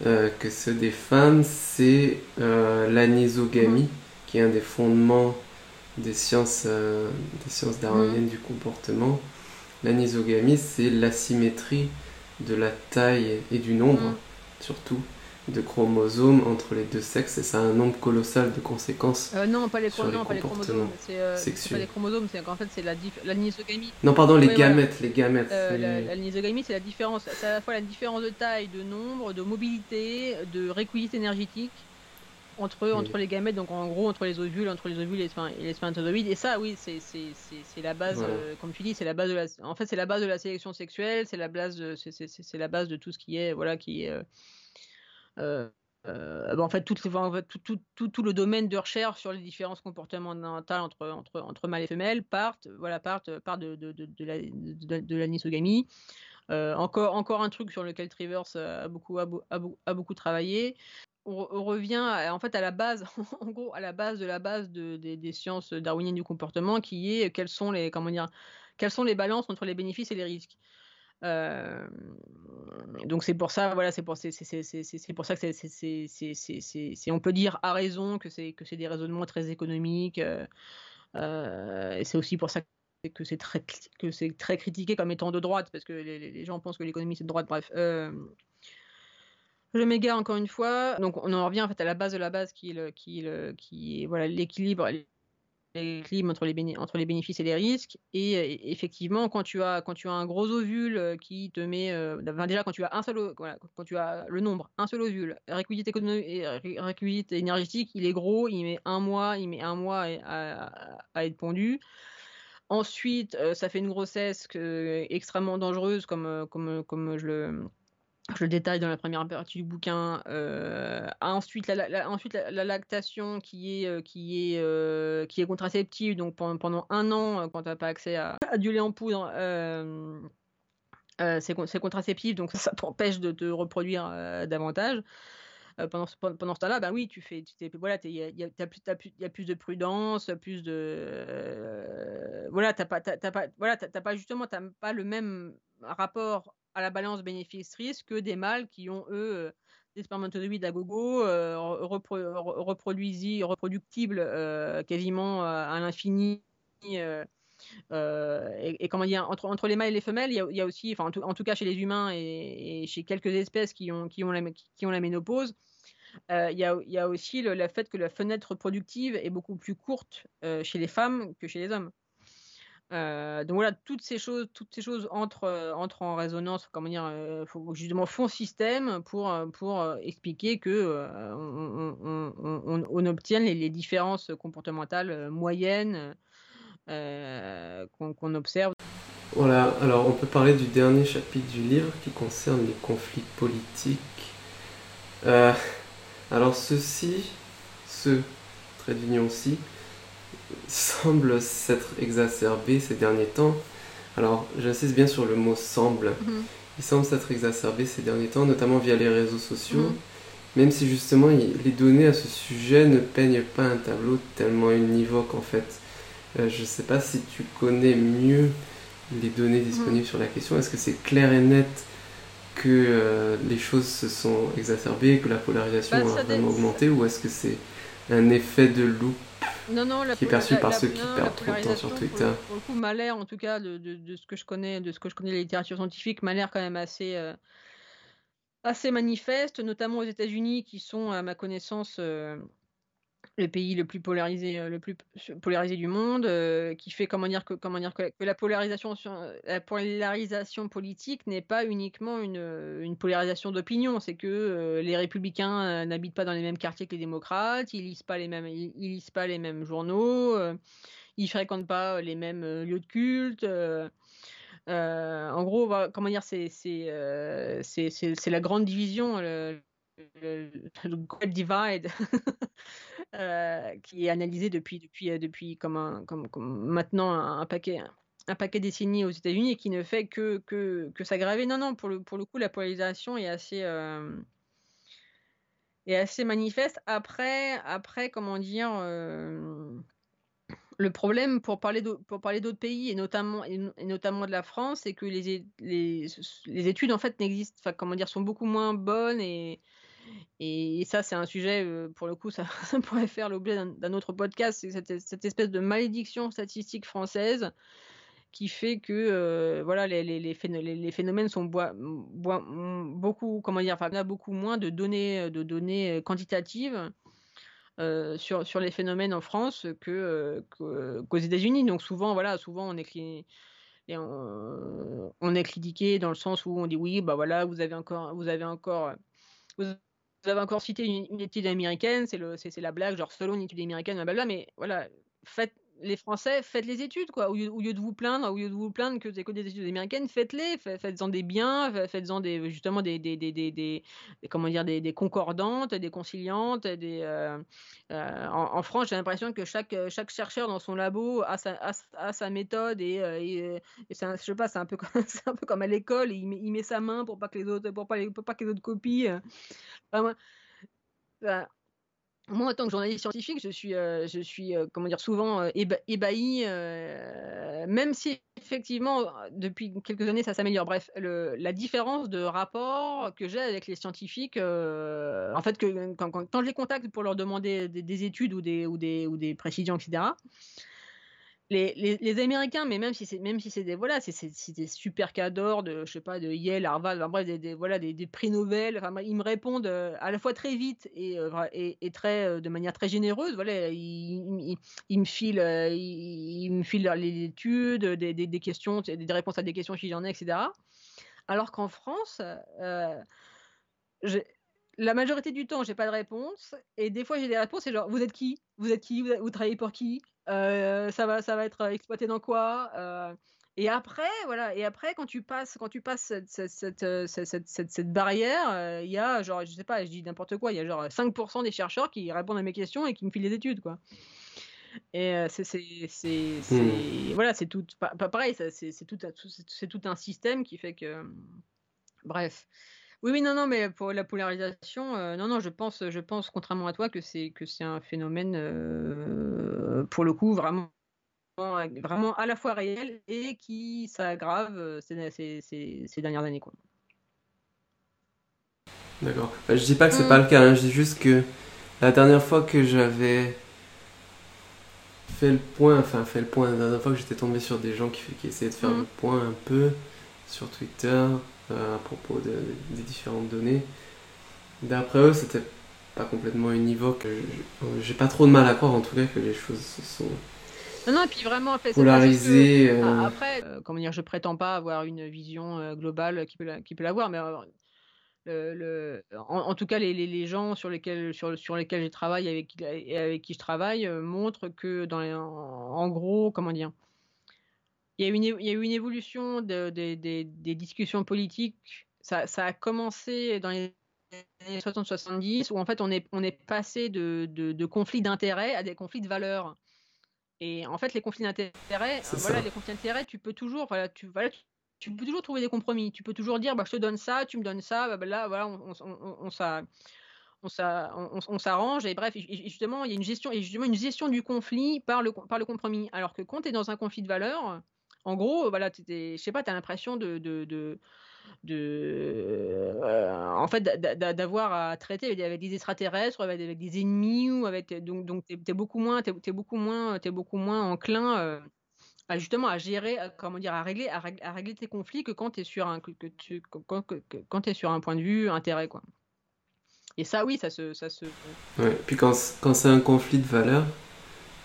Euh, que ceux des femmes, c'est euh, l'anisogamie, mmh. qui est un des fondements des sciences, euh, des sciences darwiniennes, mmh. du comportement. L'anisogamie, c'est l'asymétrie de la taille et du nombre, mmh. surtout, de chromosomes entre les deux sexes, et ça a un nombre colossal de conséquences euh, non, pas les sur non, les pas comportements les euh, sexuels. C'est pas les chromosomes, c'est en fait c'est la dif- l'anisogamie. Non, pardon, les ouais, gamètes, ouais. les gamètes. Euh, la, l'anisogamie, c'est la différence, c'est à la fois la différence de taille, de nombre, de mobilité, de réquisite énergétique entre oui. entre les gamètes, donc en gros entre les ovules, entre les ovules et les spermatozoïdes. Et ça, oui, c'est c'est c'est, c'est la base, voilà. euh, comme tu dis, c'est la base de la, en fait c'est la base de la sélection sexuelle, c'est la base de, c'est c'est c'est, c'est la base de tout ce qui est, voilà, qui est euh, Euh, euh, ben en fait, tout, tout, tout, tout, tout le domaine de recherche sur les différences comportementales entre, entre, entre mâles et femelles partent, voilà, partent, partent de, de, de, de, la, de, de l'anisogamie. Euh, encore, encore un truc sur lequel Trivers a beaucoup, a, a, a beaucoup travaillé. On, on revient à, en fait à la base, en gros, à la base de la base de, de, des sciences darwiniennes du comportement, qui est quelles sont les, comment dire, quelles sont les balances entre les bénéfices et les risques. Euh, donc c'est pour ça, voilà, c'est pour c'est c'est c'est c'est, c'est pour ça que c'est c'est c'est c'est c'est, c'est, c'est on peut dire à raison que c'est que c'est des raisonnements très économiques, euh, euh, et c'est aussi pour ça que c'est très que c'est très critiqué comme étant de droite, parce que les, les gens pensent que l'économie c'est de droite. Bref, euh, je m'égare encore une fois. Donc on en revient en fait à la base de la base qui est le, qui est le, qui est, voilà, l'équilibre l'équilibre entre les, béné- entre les bénéfices et les risques. Et euh, effectivement, quand tu as quand tu as un gros ovule qui te met, euh, ben déjà quand tu as un seul, o- voilà, quand tu as le nombre, un seul ovule, réquisite économique, réquisite énergétique, il est gros, il met un mois, il met un mois à, à, à être pondu. Ensuite, euh, ça fait une grossesse euh, extrêmement dangereuse, comme comme comme je le Je le détaille dans la première partie du bouquin. Euh, ensuite, la, la, ensuite la, la lactation qui est qui est euh, qui est contraceptive. Donc pendant, pendant un an, quand t'as pas accès à, à du lait en poudre, euh, euh, c'est, c'est contraceptif. Donc ça, ça t'empêche de te reproduire euh, davantage. Euh, pendant ce, pendant ce temps-là, ben oui, tu fais, tu t'es, voilà, il y a, t'as plus, t'as plus, il y a plus de prudence, plus de, euh, voilà, t'as pas, t'as, t'as pas, voilà, t'as, t'as pas justement, t'as pas le même rapport à la balance bénéfice-risque que des mâles qui ont, eux, des spermatozoïdes à gogo, euh, repro- reproduisibles, reproductibles euh, quasiment à l'infini. Euh, euh, et, et comment dire, entre, entre les mâles et les femelles, il y a, il y a aussi, enfin, en tout, en tout cas chez les humains et, et chez quelques espèces qui ont, qui ont, la, qui ont la ménopause, euh, il y a, il y a aussi le, le fait que la fenêtre reproductive est beaucoup plus courte euh, chez les femmes que chez les hommes. Euh, donc voilà, toutes ces choses, toutes ces choses entrent, euh, entrent en résonance, comment dire, euh, faut, justement font système pour, pour euh, expliquer que euh, on, on, on, on obtienne les, les différences comportementales moyennes euh, qu'on, qu'on observe. Voilà, alors on peut parler du dernier chapitre du livre qui concerne les conflits politiques. Euh, alors ceci, ce trait d'union-ci, semble s'être exacerbé ces derniers temps. Alors, j'insiste bien sur le mot « semble ». Mm-hmm. Il semble s'être exacerbé ces derniers temps, notamment via les réseaux sociaux, mm-hmm. même si justement il, les données à ce sujet ne peignent pas un tableau tellement univoque en fait. Euh, je ne sais pas si tu connais mieux les données disponibles mm-hmm. sur la question. Est-ce que c'est clair et net que euh, les choses se sont exacerbées, que la polarisation bah, a vraiment dé- augmenté, ou est-ce que c'est un effet de loupe Non, non, la qui est perçu par la, ceux qui non, perdent trop de temps sur Twitter. Pour le, pour le coup, m'a l'air, en tout cas, de, de, de ce que je connais, de ce que je connais de la littérature scientifique, m'a l'air quand même assez, euh, assez manifeste, notamment aux États-Unis, qui sont, à ma connaissance, euh, le pays le plus polarisé, euh, le plus polarisé du monde, euh, qui fait comment dire que, comment dire que, que la polarisation, sur, la polarisation politique n'est pas uniquement une, une polarisation d'opinion. C'est que euh, les républicains euh, n'habitent pas dans les mêmes quartiers que les démocrates, ils lisent pas les mêmes, ils, ils lisent pas les mêmes journaux, euh, ils fréquentent pas les mêmes euh, lieux de culte. Euh, euh, en gros, bah, comment dire, c'est, c'est, euh, c'est, c'est, c'est la grande division. Le, Le, le Great Divide euh, qui est analysé depuis depuis depuis comme un comme, comme maintenant un, un paquet un paquet de décennies aux États-Unis et qui ne fait que que que s'aggraver. Non non pour le pour le coup la polarisation est assez euh, est assez manifeste. Après après comment dire euh, le problème pour parler pour parler d'autres pays et notamment et notamment de la France, c'est que les les les études en fait n'existent enfin comment dire sont beaucoup moins bonnes et Et ça, c'est un sujet, euh, pour le coup, ça, ça pourrait faire l'objet d'un, d'un autre podcast, c'est cette, cette espèce de malédiction statistique française qui fait que euh, voilà, les, les, les, phénomènes, les phénomènes sont boi, boi, beaucoup, comment dire, enfin, on a beaucoup moins de données, de données quantitatives euh, sur, sur les phénomènes en France que, euh, que, qu'aux États-Unis. Donc souvent, voilà, souvent on écrit... Et on, on est critiqué dans le sens où on dit oui, bah voilà, vous avez encore, vous avez encore, vous avez encore cité une, une étude américaine, c'est le, c'est, c'est la blague, genre selon une étude américaine, blablabla, mais voilà, faites les Français, faites les études quoi, au lieu, au lieu de vous plaindre, au lieu de vous plaindre que c'est que des études américaines, faites-les, faites-en des biens, faites-en des justement des, des, des, des, des, des comment dire des, des concordantes, des conciliantes, des. Euh, euh, en, en France, j'ai l'impression que chaque chaque chercheur dans son labo a sa a, a sa méthode et, et, et c'est un, je sais pas, c'est un peu comme, c'est un peu comme à l'école, il met, il met sa main pour pas que les autres pour pas les, pour pas que les autres copient. Enfin, moi, ça, Moi, en tant que journaliste scientifique, je suis, euh, je suis euh, comment dire, souvent euh, éba- ébahie, euh, même si effectivement, depuis quelques années, ça s'améliore. Bref, le, la différence de rapport que j'ai avec les scientifiques, euh, en fait, que, quand, quand, quand je les contacte pour leur demander des, des études ou des, ou des, ou des précisions, et cetera, les, les, les Américains, mais même si c'est même si c'est des voilà, c'est c'est des super cadors de je sais pas de Yale, Harvard, enfin bref des, des voilà des, des prix Nobel, enfin ils me répondent à la fois très vite et et, et très de manière très généreuse, voilà ils ils, ils me filent ils, ils me filent les études, des, des des questions, des réponses à des questions si j'en ai, et cetera. Alors qu'en France, euh, j'ai la majorité du temps, j'ai pas de réponse, et des fois j'ai des réponses, c'est genre vous êtes qui, vous êtes qui, vous, vous travaillez pour qui, euh, ça va, ça va être exploité dans quoi, euh, et après voilà, et après quand tu passes, quand tu passes cette cette cette cette, cette, cette barrière, il euh, y a genre je sais pas, je dis n'importe quoi, il y a genre cinq pour cent des chercheurs qui répondent à mes questions et qui me filent les études quoi. Et euh, c'est c'est c'est, c'est mmh. voilà, c'est tout pas, pas pareil, ça, c'est c'est tout, tout c'est, c'est tout un système qui fait que euh, bref. Oui, oui, non, non, mais pour la polarisation, euh, non, non, je pense, je pense, contrairement à toi, que c'est que c'est un phénomène, euh, pour le coup, vraiment, vraiment à la fois réel et qui s'aggrave ces, ces, ces, ces dernières années, quoi. D'accord. Bah, je dis pas que c'est mmh. pas le cas, hein, je dis juste que la dernière fois que j'avais fait le point, enfin fait le point, la dernière fois que j'étais tombé sur des gens qui, qui essayaient de faire mmh. le point un peu sur Twitter. Euh, à propos de, de, des différentes données. D'après eux, c'était pas complètement univoque. Je, j'ai pas trop de mal à croire, en tout cas, que les choses se sont non, non, et puis vraiment, après, polarisées. Que, euh... Après, euh, comment dire, je prétends pas avoir une vision euh, globale qui peut, la, qui peut l'avoir, mais euh, le, le, en, en tout cas, les, les, les gens sur lesquels, sur, sur lesquels je travaille avec, et avec qui je travaille euh, montrent que, dans les, en, en gros, comment dire, Il y, a une, il y a eu une évolution de, de, de, des discussions politiques. Ça, ça a commencé dans les années soixante soixante-dix, où en fait on est, on est passé de, de, de conflits d'intérêts à des conflits de valeurs. Et en fait, les conflits d'intérêts, voilà, les conflits d'intérêts, tu peux toujours, voilà, tu, voilà, tu, tu peux toujours trouver des compromis. Tu peux toujours dire, bah, je te donne ça, tu me donnes ça, bah, bah, là, voilà, on, on, on, on ça. On, on, on s'arrange et bref, et justement, il y a une gestion, et justement une gestion du conflit par le, par le compromis. Alors que quand tu es dans un conflit de valeurs, en gros, voilà, je sais pas, tu as l'impression de, de, de, de euh, en fait, d'a, d'a, d'avoir à traiter avec des, avec des extraterrestres, avec des, avec des ennemis, ou avec, donc, donc tu es beaucoup moins, t'es, t'es beaucoup moins, t'es beaucoup moins enclin euh, à justement à gérer, à, comment dire, à régler, à régler, à régler tes conflits que quand tu es sur un, que, que tu, quand, que, quand t'es sur un point de vue intérêt, quoi. Et ça, oui, ça se, ça se. Ouais. Puis quand, quand c'est un conflit de valeurs,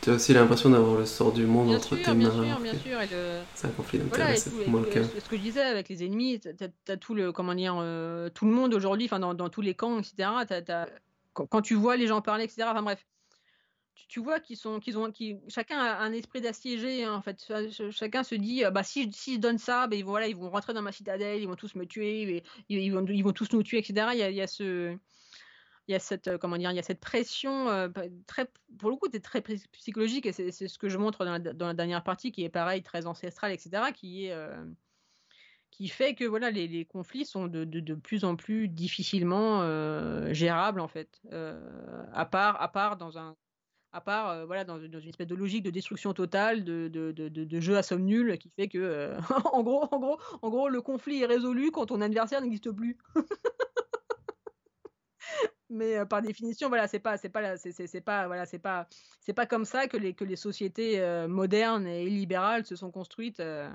tu as aussi l'impression d'avoir le sort du monde bien entre sûr, tes mains. Bien sûr, bien sûr. Et le... C'est un conflit d'intérêt, voilà, c'est tout, moins le cas. Ce que je disais avec les ennemis, tu as tout le, comment dire, euh, tout le monde aujourd'hui, enfin dans, dans tous les camps, et cetera. T'as, t'as... Quand, quand tu vois les gens parler, et cetera. Enfin bref, tu, tu vois qu'ils sont, qu'ils ont, qu'ils... chacun a un esprit d'assiégé. Hein, en fait, chacun se dit, bah si, si je donne ça, ben bah, voilà, ils vont rentrer dans ma citadelle, ils vont tous me tuer, ils, ils vont, ils vont tous nous tuer, et cetera. Il y a, il y a ce Il y a cette, comment dire, il y a cette pression, euh, très, pour le coup, c'est très psychologique, et c'est, c'est ce que je montre dans la, dans la dernière partie, qui est pareil, très ancestrale, et cetera, qui, est, euh, qui fait que voilà, les, les conflits sont de, de, de plus en plus difficilement euh, gérables, en fait, euh, à part, à part dans un... à part euh, voilà, dans, dans une espèce de logique de destruction totale, de, de, de, de jeu à somme nulle, qui fait que, euh, en gros, en gros, en gros, le conflit est résolu quand ton adversaire n'existe plus. Mais euh, par définition, voilà, c'est pas, c'est pas, c'est, c'est, c'est pas, voilà, c'est pas, c'est pas comme ça que les que les sociétés euh, modernes et libérales se sont construites euh,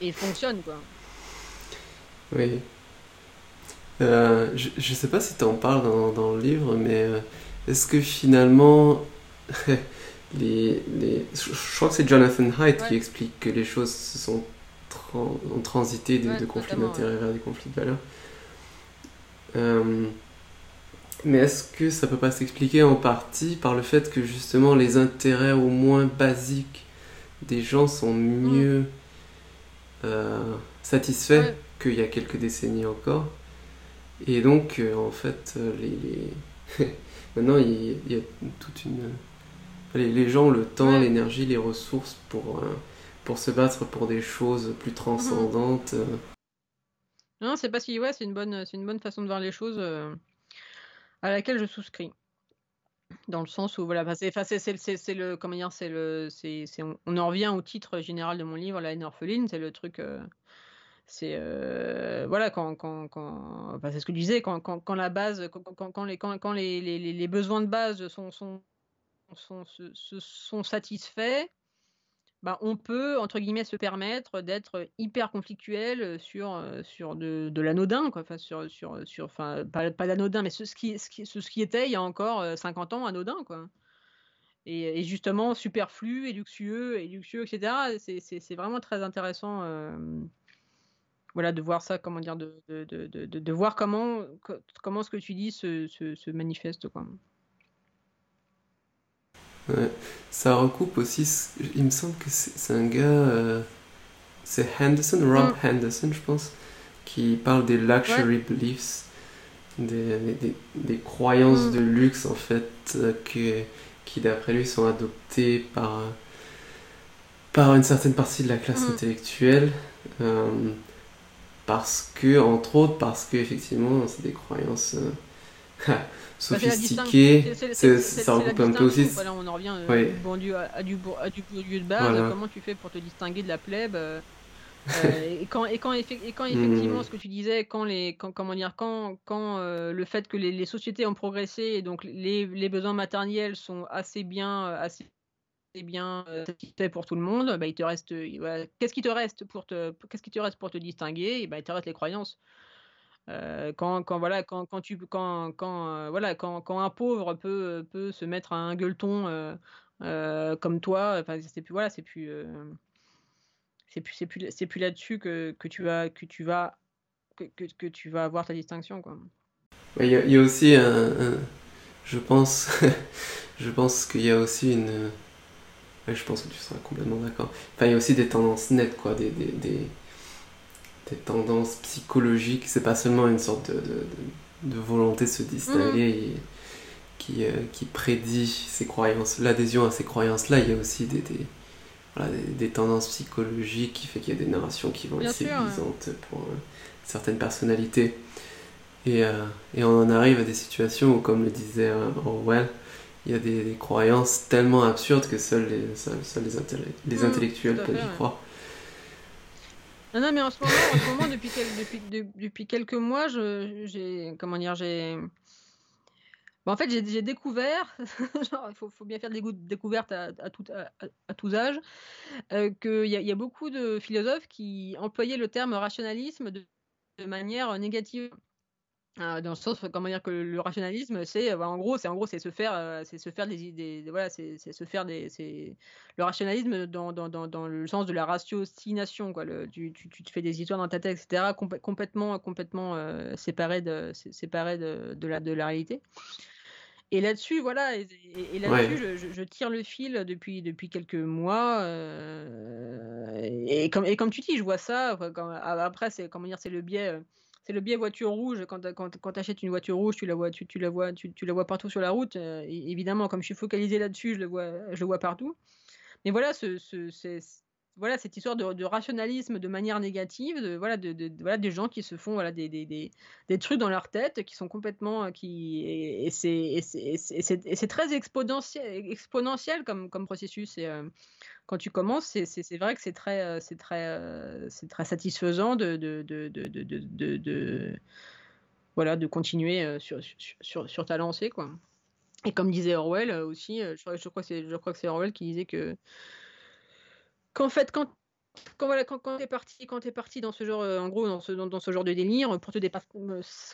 et fonctionnent, quoi. Oui. Euh, je je sais pas si t'en parles dans dans le livre, mais euh, est-ce que finalement les les, je crois que c'est Jonathan Haidt, ouais, qui explique que les choses se sont trans, ont transité de, ouais, de conflits d'intérêts, ouais, vers des conflits de valeurs. Euh, mais est-ce que ça peut pas s'expliquer en partie par le fait que justement les intérêts au moins basiques des gens sont mieux euh, satisfaits, ouais, qu'il y a quelques décennies encore, et donc euh, en fait les, les... maintenant il, il y a toute une les, les gens ont le temps, ouais, l'énergie, les ressources pour, euh, pour se battre pour des choses plus transcendantes. euh... Non, c'est parce que ouais, c'est une bonne, c'est une bonne façon de voir les choses, euh, à laquelle je souscris. Dans le sens où voilà, c'est, c'est, c'est, c'est, c'est le, comment dire, c'est le, c'est, c'est, on, on en revient au titre général de mon livre, La haine orpheline, c'est le truc, euh, c'est, euh, voilà, quand, quand, quand, enfin, c'est ce que je disais, quand, quand, quand la base, quand, quand, quand les, quand, quand les, les, les besoins de base sont, sont, sont, se, se sont satisfaits, bah, on peut, entre guillemets, se permettre d'être hyper conflictuel sur, sur de, de l'anodin, quoi. Enfin, sur, sur, sur, enfin, pas, pas l'anodin, mais ce, ce, qui, ce, qui, ce qui était, il y a encore cinquante ans, anodin, quoi. Et, et justement, superflu, et luxueux, et luxueux, et cetera. C'est, c'est, c'est vraiment très intéressant, euh, voilà, de voir ça, comment dire, de, de, de, de, de voir comment, comment ce que tu dis se, se, se manifeste, quoi. Ouais. Ça recoupe aussi, il me semble que c'est, c'est un gars, euh, c'est Henderson, Rob mm. Henderson, je pense, qui parle des luxury ouais. beliefs, des, des, des croyances mm. de luxe, en fait, euh, que, qui d'après lui sont adoptées par, par une certaine partie de la classe mm. intellectuelle, euh, parce que, entre autres, parce que, effectivement, c'est des croyances... Euh, sophistiqué, ça recoupe un peu aussi. Voilà, on en revient euh, ouais. bon, du, à, à du lieu de base. Voilà. Comment tu fais pour te distinguer de la plèbe euh, et, quand, et, quand, et quand effectivement, ce que tu disais, quand, les, quand, comment dire, quand, quand euh, le fait que les, les sociétés ont progressé et donc les, les besoins matériels sont assez bien, assez bien satisfaits pour tout le monde, bah, il te reste, voilà, qu'est-ce qui te reste pour te, qu'est-ce qui te reste pour te distinguer? Et bah, il te reste les croyances. Euh, quand, quand, voilà, quand, quand, tu, quand, quand, euh, voilà, quand, quand un pauvre peut, peut se mettre à un gueuleton euh, euh, comme toi, c'est plus, voilà, c'est plus, euh, c'est plus, c'est plus, c'est plus là-dessus que, que tu vas, que tu vas, que, que, que tu vas avoir ta distinction, quoi. Il y a, il y a aussi, un, un, je pense, je pense qu'il y a aussi une, ouais, je pense que tu seras complètement d'accord. Enfin, il y a aussi des tendances nettes, quoi, des, des, des... des tendances psychologiques, c'est pas seulement une sorte de, de, de volonté de se distinguer mmh. et, qui, euh, qui prédit ces croyances, l'adhésion à ces croyances-là, il y a aussi des, des, voilà, des, des tendances psychologiques qui fait qu'il y a des narrations qui vont Bien être séduisantes ouais. pour euh, certaines personnalités. Et, euh, et on en arrive à des situations où, comme le disait Orwell, il y a des, des croyances tellement absurdes que seuls les, seuls, seuls les, intellé- les mmh, intellectuels peuvent y ouais. croire. Non, non, mais en ce moment, en ce moment depuis, quel, depuis, de, depuis quelques mois, je, j'ai, comment dire, j'ai, bon, en fait, j'ai, j'ai découvert, il faut, faut bien faire des découvertes à, à, tout, à, à tous âges, euh, qu'il y, y a beaucoup de philosophes qui employaient le terme rationalisme de, de manière négative. Euh, dans le sens, comment dire, que le rationalisme, c'est, bah, en gros, c'est en gros, c'est se faire, euh, c'est se faire des idées, voilà, c'est, c'est se faire des, c'est le rationalisme dans dans dans, dans le sens de la ratiocination, quoi. Le, tu, tu tu te fais des histoires dans ta tête, et cetera. Com- complètement complètement euh, séparé de séparé de, de la de la réalité. Et là-dessus, voilà, et, et là-dessus, ouais. je, je tire le fil depuis depuis quelques mois. Euh, et comme et comme tu dis, je vois ça. Quand, après, c'est comment dire, c'est le biais. Euh, C'est le biais voiture rouge. Quand, quand, quand tu achètes une voiture rouge, tu la vois, tu, tu la vois, tu, tu la vois partout sur la route. Euh, évidemment, comme je suis focalisée là-dessus, je le vois, je le vois partout. Mais voilà, ce, ce, c'est, voilà cette histoire de, de rationalisme de manière négative, de, voilà, de, de, de, voilà, des gens qui se font voilà, des, des, des, des trucs dans leur tête qui sont complètement... Qui, et, et, c'est, et, c'est, et, c'est, et, c'est, et c'est très exponentiel, exponentiel comme, comme processus. Et, euh, quand tu commences, c'est, c'est, c'est vrai que c'est très, c'est très, c'est très satisfaisant de, de, de, de, de, de, de, de, voilà, de continuer sur, sur, sur ta lancée, quoi. Et comme disait Orwell aussi, je, je, crois que c'est, je crois que c'est Orwell qui disait que, qu'en fait, quand, quand, voilà, quand, quand t'es parti, quand t'es parti dans ce genre, en gros, dans ce, dans, dans ce genre de délire, pour te dépasser,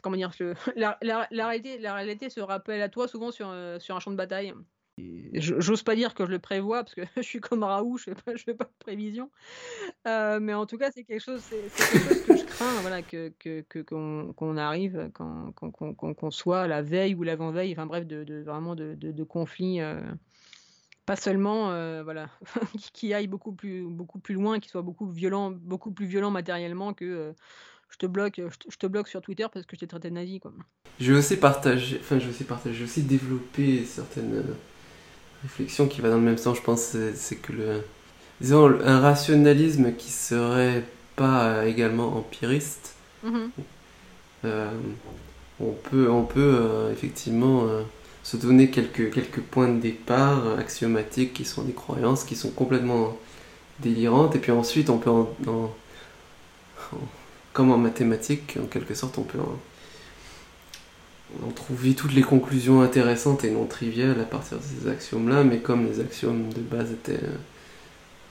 comment dire, le, la, la, la, réalité, la réalité se rappelle à toi souvent sur, sur un champ de bataille. J'ose pas dire que je le prévois parce que je suis comme Raoult, je fais pas, je fais pas de prévision. Euh, mais en tout cas, c'est quelque chose, c'est, c'est quelque chose que je crains, voilà, que, que, que qu'on, qu'on arrive, qu'on, qu'on, qu'on, qu'on soit la veille ou l'avant-veille, enfin bref, de, de vraiment de, de, de conflits, euh, pas seulement, euh, voilà, qui, qui aillent beaucoup plus, beaucoup plus loin, qui soient beaucoup violents, beaucoup plus violents matériellement que. Euh, Je te bloque, je te, je te bloque sur Twitter parce que je t'ai traité de nazi, quoi. Je vais aussi partager, enfin je vais aussi partager, je vais aussi développer certaines réflexions qui vont dans le même sens. Je pense c'est, c'est que le, disons un rationalisme qui serait pas également empiriste. Mm-hmm. Euh, on peut, on peut euh, effectivement euh, se donner quelques quelques points de départ euh, axiomatiques qui sont des croyances qui sont complètement délirantes et puis ensuite on peut en, en, en comme en mathématiques, en quelque sorte, on peut, on trouve vite toutes les conclusions intéressantes et non triviales à partir de ces axiomes-là, mais comme les axiomes de base étaient,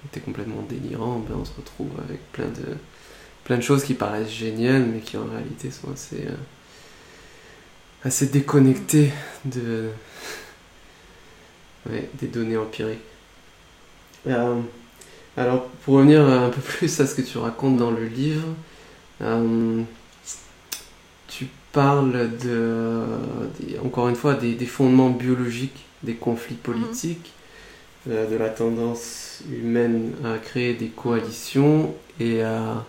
étaient complètement délirants, ben on se retrouve avec plein de, plein de choses qui paraissent géniales, mais qui en réalité sont assez, euh, assez déconnectées de, ouais, des données empiriques. Euh, alors, pour revenir un peu plus à ce que tu racontes dans le livre, euh, tu parle de, des, encore une fois, des, des fondements biologiques, des conflits politiques, mmh. euh, de la tendance humaine à créer des coalitions et à,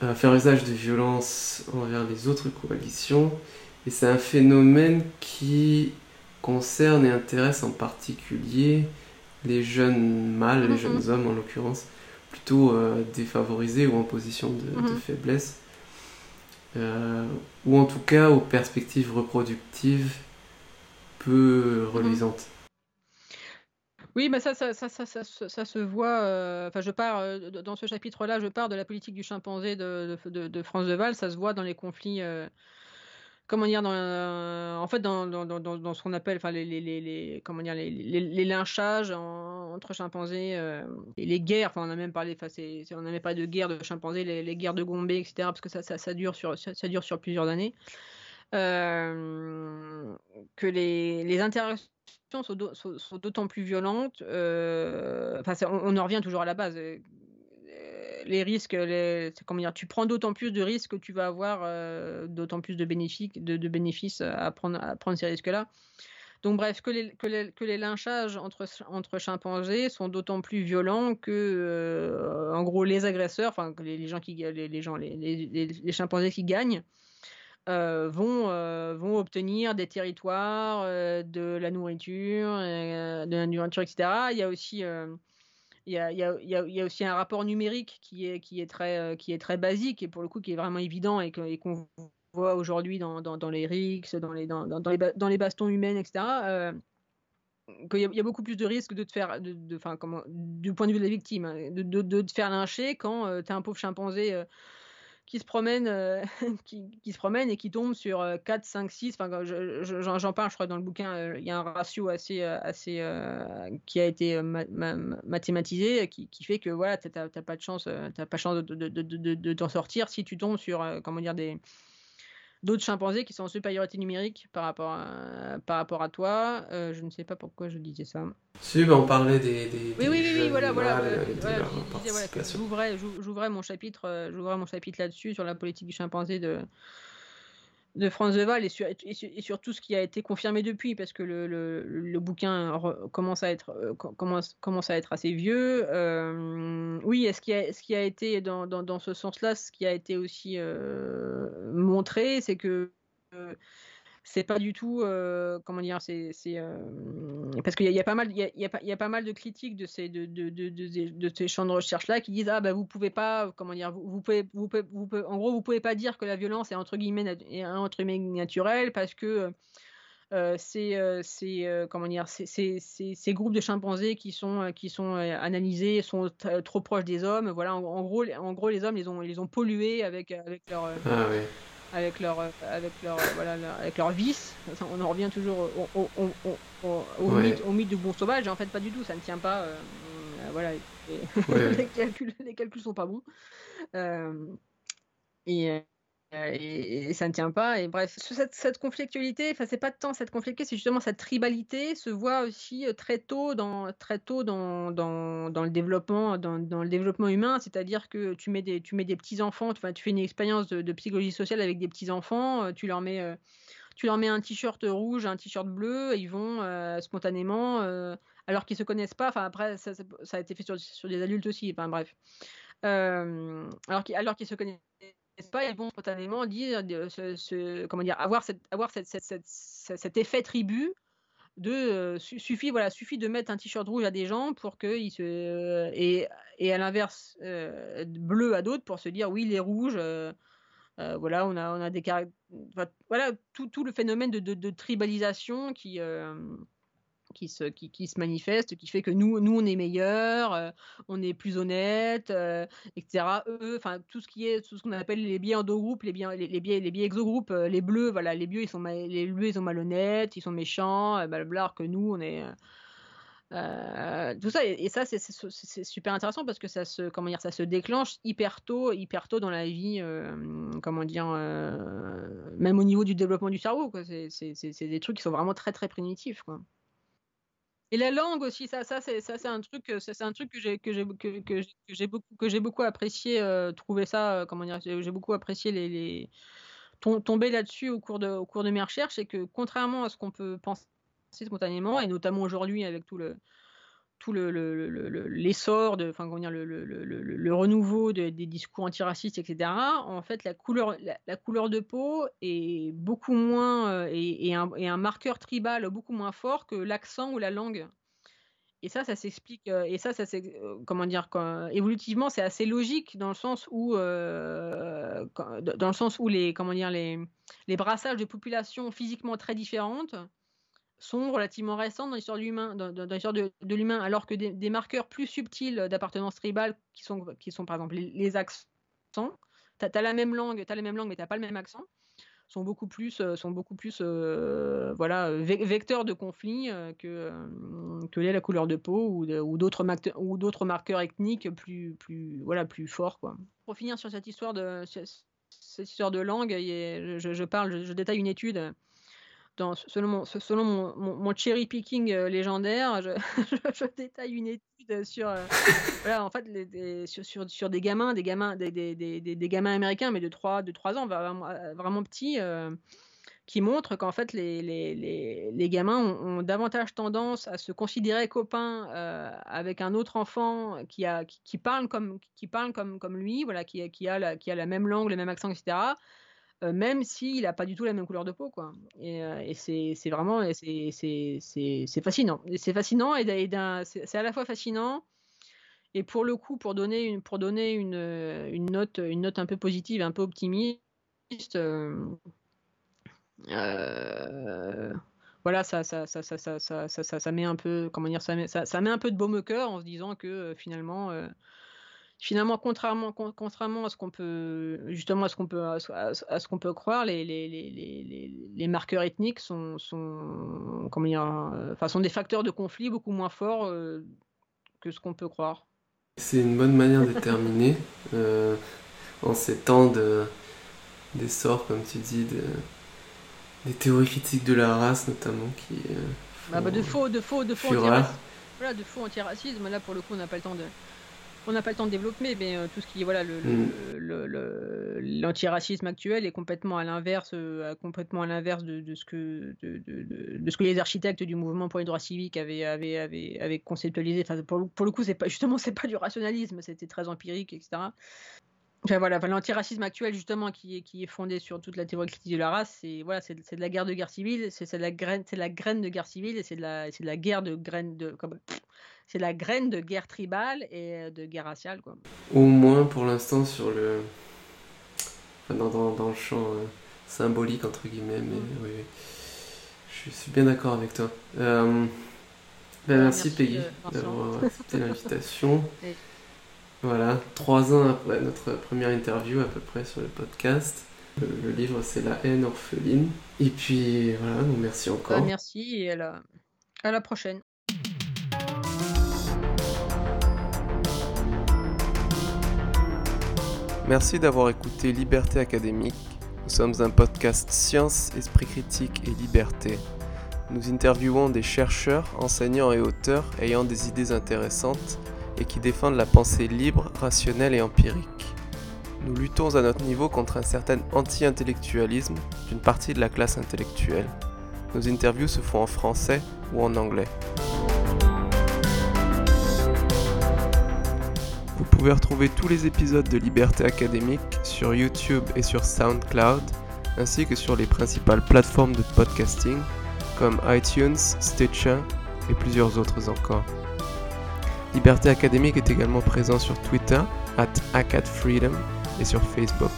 à faire usage de violence envers les autres coalitions. Et c'est un phénomène qui concerne et intéresse en particulier les jeunes mâles, mmh. les jeunes hommes en l'occurrence, plutôt euh, défavorisés ou en position de, mmh. de faiblesse. Euh, ou en tout cas aux perspectives reproductives peu reluisantes. Oui, mais ça, ça, ça, ça, ça, ça, ça se voit. Euh, enfin, je pars euh, dans ce chapitre-là, je pars de la politique du chimpanzé de, de, de, de Frans de Waal. Ça se voit dans les conflits. Euh, comment dire, dans, euh, en fait, dans, dans, dans, dans ce qu'on appelle, enfin, les, les, les, les, comment dire, les, les, les lynchages en, entre chimpanzés euh, et les guerres. Enfin, on a même parlé, enfin, c'est, c'est, on a même parlé de guerres de chimpanzés, les, les guerres de Gombe, et cetera. Parce que ça, ça, ça dure sur, ça, ça dure sur plusieurs années. Euh, que les, les interactions sont, do, sont, sont d'autant plus violentes. Euh, enfin, on, on en revient toujours à la base. Les risques, les, comment dire, tu prends d'autant plus de risques que tu vas avoir euh, d'autant plus de bénéfices, de, de bénéfices à prendre, à prendre ces risques-là. Donc bref, que les, que les, que les lynchages entre, entre chimpanzés sont d'autant plus violents que, euh, en gros, les agresseurs, enfin les, les gens qui, les, les gens, les, les, les chimpanzés qui gagnent, euh, vont, euh, vont obtenir des territoires, euh, de la nourriture, euh, de la nourriture, et cetera. Il y a aussi euh, Il y, a, il, y a, il y a aussi un rapport numérique qui est, qui, est très, qui est très basique et pour le coup qui est vraiment évident et, que, et qu'on voit aujourd'hui dans, dans, dans les rixes, dans les, dans, dans les, dans les bastons humaines, et cetera. Euh, qu'il y a, il y a beaucoup plus de risques de te faire, de, de, enfin, comment, du point de vue de la victime, de, de, de te faire lyncher quand euh, tu as un pauvre chimpanzé euh, qui, se promène, euh, qui, qui se promène et qui tombe sur euh, quatre, cinq, six. Enfin, je, je, j'en, j'en parle, je crois, dans le bouquin. Euh, il y a un ratio assez, assez, euh, qui a été ma- ma- mathématisé qui, qui fait que voilà, tu n'as pas de chance, t'as pas chance de, de, de, de, de t'en sortir si tu tombes sur euh, comment dire, des, d'autres chimpanzés qui sont en supériorité numérique par rapport à, par rapport à toi. Euh, je ne sais pas pourquoi je disais ça. Si, ben on parlait des, des, oui, des oui, oui, oui, voilà, voilà, voilà, voilà, je disais, voilà, j'ouvrais, j'ouvrais mon chapitre, j'ouvrais mon chapitre là-dessus sur la politique du chimpanzé de de Frans de Waal et sur, et, sur, et sur tout ce qui a été confirmé depuis, parce que le, le, le bouquin re, commence, à être, euh, commence, commence à être assez vieux. Euh, oui, est-ce qu'il y a, ce qui a été, dans, dans, dans ce sens-là, ce qui a été aussi euh, montré, c'est que euh, c'est pas du tout... Euh, comment dire c'est, c'est, euh, parce qu'il y a, y a pas mal, y a, y a, y a pas mal de critiques de ces, de, de, de, de, de ces champs de recherche-là qui disent « Ah, bah, vous pouvez pas... » Comment dire vous, vous pouvez, vous pouvez, vous pouvez, en gros, vous pouvez pas dire que la violence est entre guillemets, nat- entre guillemets naturelle parce que euh, c'est, euh, c'est, euh, comment dire, c'est, c'est, c'est, ces groupes de chimpanzés qui sont, qui sont analysés sont t- trop proches des hommes. Voilà, en, en, gros, en gros, les hommes, ils ont, ils ont pollué avec, avec leur... Euh, ah oui. Avec leur, avec leur, voilà, leur, avec leur vice. On en revient toujours au, au, au, au, au, ouais. mythe, au mythe du bon sauvage. En fait, pas du tout. Ça ne tient pas. Euh, voilà. Et, ouais. les calculs, les calculs sont pas bons. Euh, et, et, et ça ne tient pas. Et bref, cette, cette conflictualité. Enfin, c'est pas tant cette conflictualité, c'est justement cette tribalité se voit aussi très tôt dans, très tôt dans, dans, dans le développement, dans, dans le développement humain. C'est-à-dire que tu mets des, tu mets des petits enfants. Tu, tu fais une expérience de, de psychologie sociale avec des petits enfants. Tu leur mets, euh, tu leur mets un t-shirt rouge, un t-shirt bleu. Et ils vont euh, spontanément, euh, alors qu'ils se connaissent pas. Enfin, après, ça, ça a été fait sur, sur des adultes aussi. Enfin, bref. Euh, alors qu'ils, alors qu'ils se connaissent pas, ils vont spontanément dire, ce, ce, comment dire, avoir, cette, avoir cette, cette, cette, cette, cet effet tribu de euh, suffit, voilà, suffit de mettre un t-shirt rouge à des gens pour que ils se euh, et, et à l'inverse euh, bleu à d'autres pour se dire oui les rouges euh, euh, voilà on a on a des caractères, voilà tout, tout le phénomène de, de, de tribalisation qui euh, qui se, qui, qui se manifeste, qui fait que nous, nous on est meilleurs, euh, on est plus honnêtes, euh, et cetera. Eux, enfin tout ce qui est, tout ce qu'on appelle les biais endogroupes, les biais, les, les biais, les biais exogroupes, euh, les bleus, voilà, les bleus ils sont, mal, les bleus ils sont malhonnêtes, ils sont méchants, euh, blablabla, alors que nous on est euh, Euh, tout ça et, et ça c'est, c'est, c'est super intéressant parce que ça se comment dire ça se déclenche hyper tôt hyper tôt dans la vie euh, comment dire euh, même au niveau du développement du cerveau quoi. C'est, c'est, c'est, c'est des trucs qui sont vraiment très très primitifs quoi. Et la langue aussi ça ça c'est ça c'est un truc ça, c'est un truc que j'ai que j'ai que, que, j'ai, que j'ai beaucoup que j'ai beaucoup apprécié euh, trouver ça euh, comment dire j'ai, j'ai beaucoup apprécié les, les tomber là-dessus au cours de au cours de mes recherches et que contrairement à ce qu'on peut penser spontanément et notamment aujourd'hui avec tout le tout le, le, le, le l'essor de enfin comment dire le, le, le, le, le renouveau de, des discours antiracistes et cetera en fait la couleur la, la couleur de peau est beaucoup moins euh, et, et, un, et un marqueur tribal beaucoup moins fort que l'accent ou la langue et ça ça s'explique euh, et ça ça c'est euh, comment dire quand, évolutivement c'est assez logique dans le sens où euh, quand, dans le sens où les comment dire les les brassages de populations physiquement très différentes sont relativement récentes dans l'histoire de l'humain, dans, dans l'histoire de, de l'humain, alors que des, des marqueurs plus subtils d'appartenance tribale, qui sont, qui sont par exemple les, les accents, t'as, t'as la même langue, t'as la même langue, mais t'as pas le même accent, sont beaucoup plus, sont beaucoup plus, euh, voilà, vecteurs de conflits euh, que euh, que l'est la couleur de peau ou, de, ou d'autres marqueurs, ou d'autres marqueurs ethniques plus, plus, voilà, plus forts quoi. Pour finir sur cette histoire de, cette histoire de langue, je, je parle, je, je détaille une étude. Dans, selon mon, selon mon, mon, mon cherry picking euh, légendaire, je, je, je détaille une étude sur, euh, voilà, en fait, les, les, sur, sur, sur des gamins, des gamins, des, des, des, des gamins américains, mais de trois, de trois ans, vraiment, vraiment petits, euh, qui montrent qu'en fait, les, les, les, les gamins ont, ont davantage tendance à se considérer copains euh, avec un autre enfant qui, a, qui, qui parle comme, qui parle comme, comme lui, voilà, qui, qui, a la, qui a la même langue, le même accent, et cetera. Euh, même s'il n'a pas du tout la même couleur de peau, quoi. Et, euh, et c'est, c'est vraiment, et c'est, c'est, c'est, c'est fascinant. Et c'est fascinant et, d'un, et d'un, c'est, c'est à la fois fascinant et pour le coup, pour donner une, pour donner une, une note, une note un peu positive, un peu optimiste. Euh, euh, voilà, ça, ça, ça, ça, ça, ça, ça, ça, ça met un peu, comment dire, ça met, ça, ça met un peu de baume au cœur en se disant que euh, finalement. Euh, Finalement, contrairement, contrairement à ce qu'on peut, justement à ce qu'on peut, à ce qu'on peut croire, les, les, les, les, les marqueurs ethniques sont, sont, comment dire, enfin, sont des facteurs de conflit beaucoup moins forts euh, que ce qu'on peut croire. C'est une bonne manière de terminer euh, en ces temps de, d'essor, comme tu dis, de, des théories critiques de la race notamment qui. Euh, bah, bah, de faux, de faux, de faux antiracisme. Voilà, de faux antiracisme. Là, pour le coup, on n'a pas le temps de. On n'a pas le temps de développer, mais euh, tout ce qui est voilà, le, mm. le, le, le, l'antiracisme actuel est complètement à l'inverse, euh, complètement à l'inverse de, de, ce que, de, de, de ce que les architectes du mouvement pour les droits civiques avaient, avaient, avaient, avaient conceptualisé. Enfin, pour, pour le coup, c'est pas, justement, c'est pas du rationalisme, c'était très empirique, et cetera. Enfin, voilà, enfin, l'antiracisme actuel, justement, qui est, qui est fondé sur toute la théorie critique de la race, c'est, voilà, c'est, c'est de la guerre de guerre civile, c'est, c'est, de, la graine, c'est de la graine de guerre civile et c'est de la, c'est de la guerre de graine de... Comme... C'est la graine de guerre tribale et de guerre raciale, quoi. Au moins, pour l'instant, sur le... Enfin, dans, dans, dans le champ euh, symbolique, entre guillemets, mais mmh. oui, oui. Je suis bien d'accord avec toi. Euh... Ben, merci, merci, Peggy, euh, d'avoir accepté l'invitation. Oui. Voilà, trois ans après notre première interview, à peu près, sur le podcast. Le, le livre, c'est « La haine orpheline ». Et puis, voilà, donc merci encore. Euh, merci et à la, à la prochaine. Merci d'avoir écouté Liberté Académique. Nous sommes un podcast science, esprit critique et liberté. Nous interviewons des chercheurs, enseignants et auteurs ayant des idées intéressantes et qui défendent la pensée libre, rationnelle et empirique. Nous luttons à notre niveau contre un certain anti-intellectualisme d'une partie de la classe intellectuelle. Nos interviews se font en français ou en anglais. Vous pouvez retrouver tous les épisodes de Liberté Académique sur YouTube et sur SoundCloud, ainsi que sur les principales plateformes de podcasting comme iTunes, Stitcher et plusieurs autres encore. Liberté Académique est également présent sur Twitter, at acadfreedom, et sur Facebook.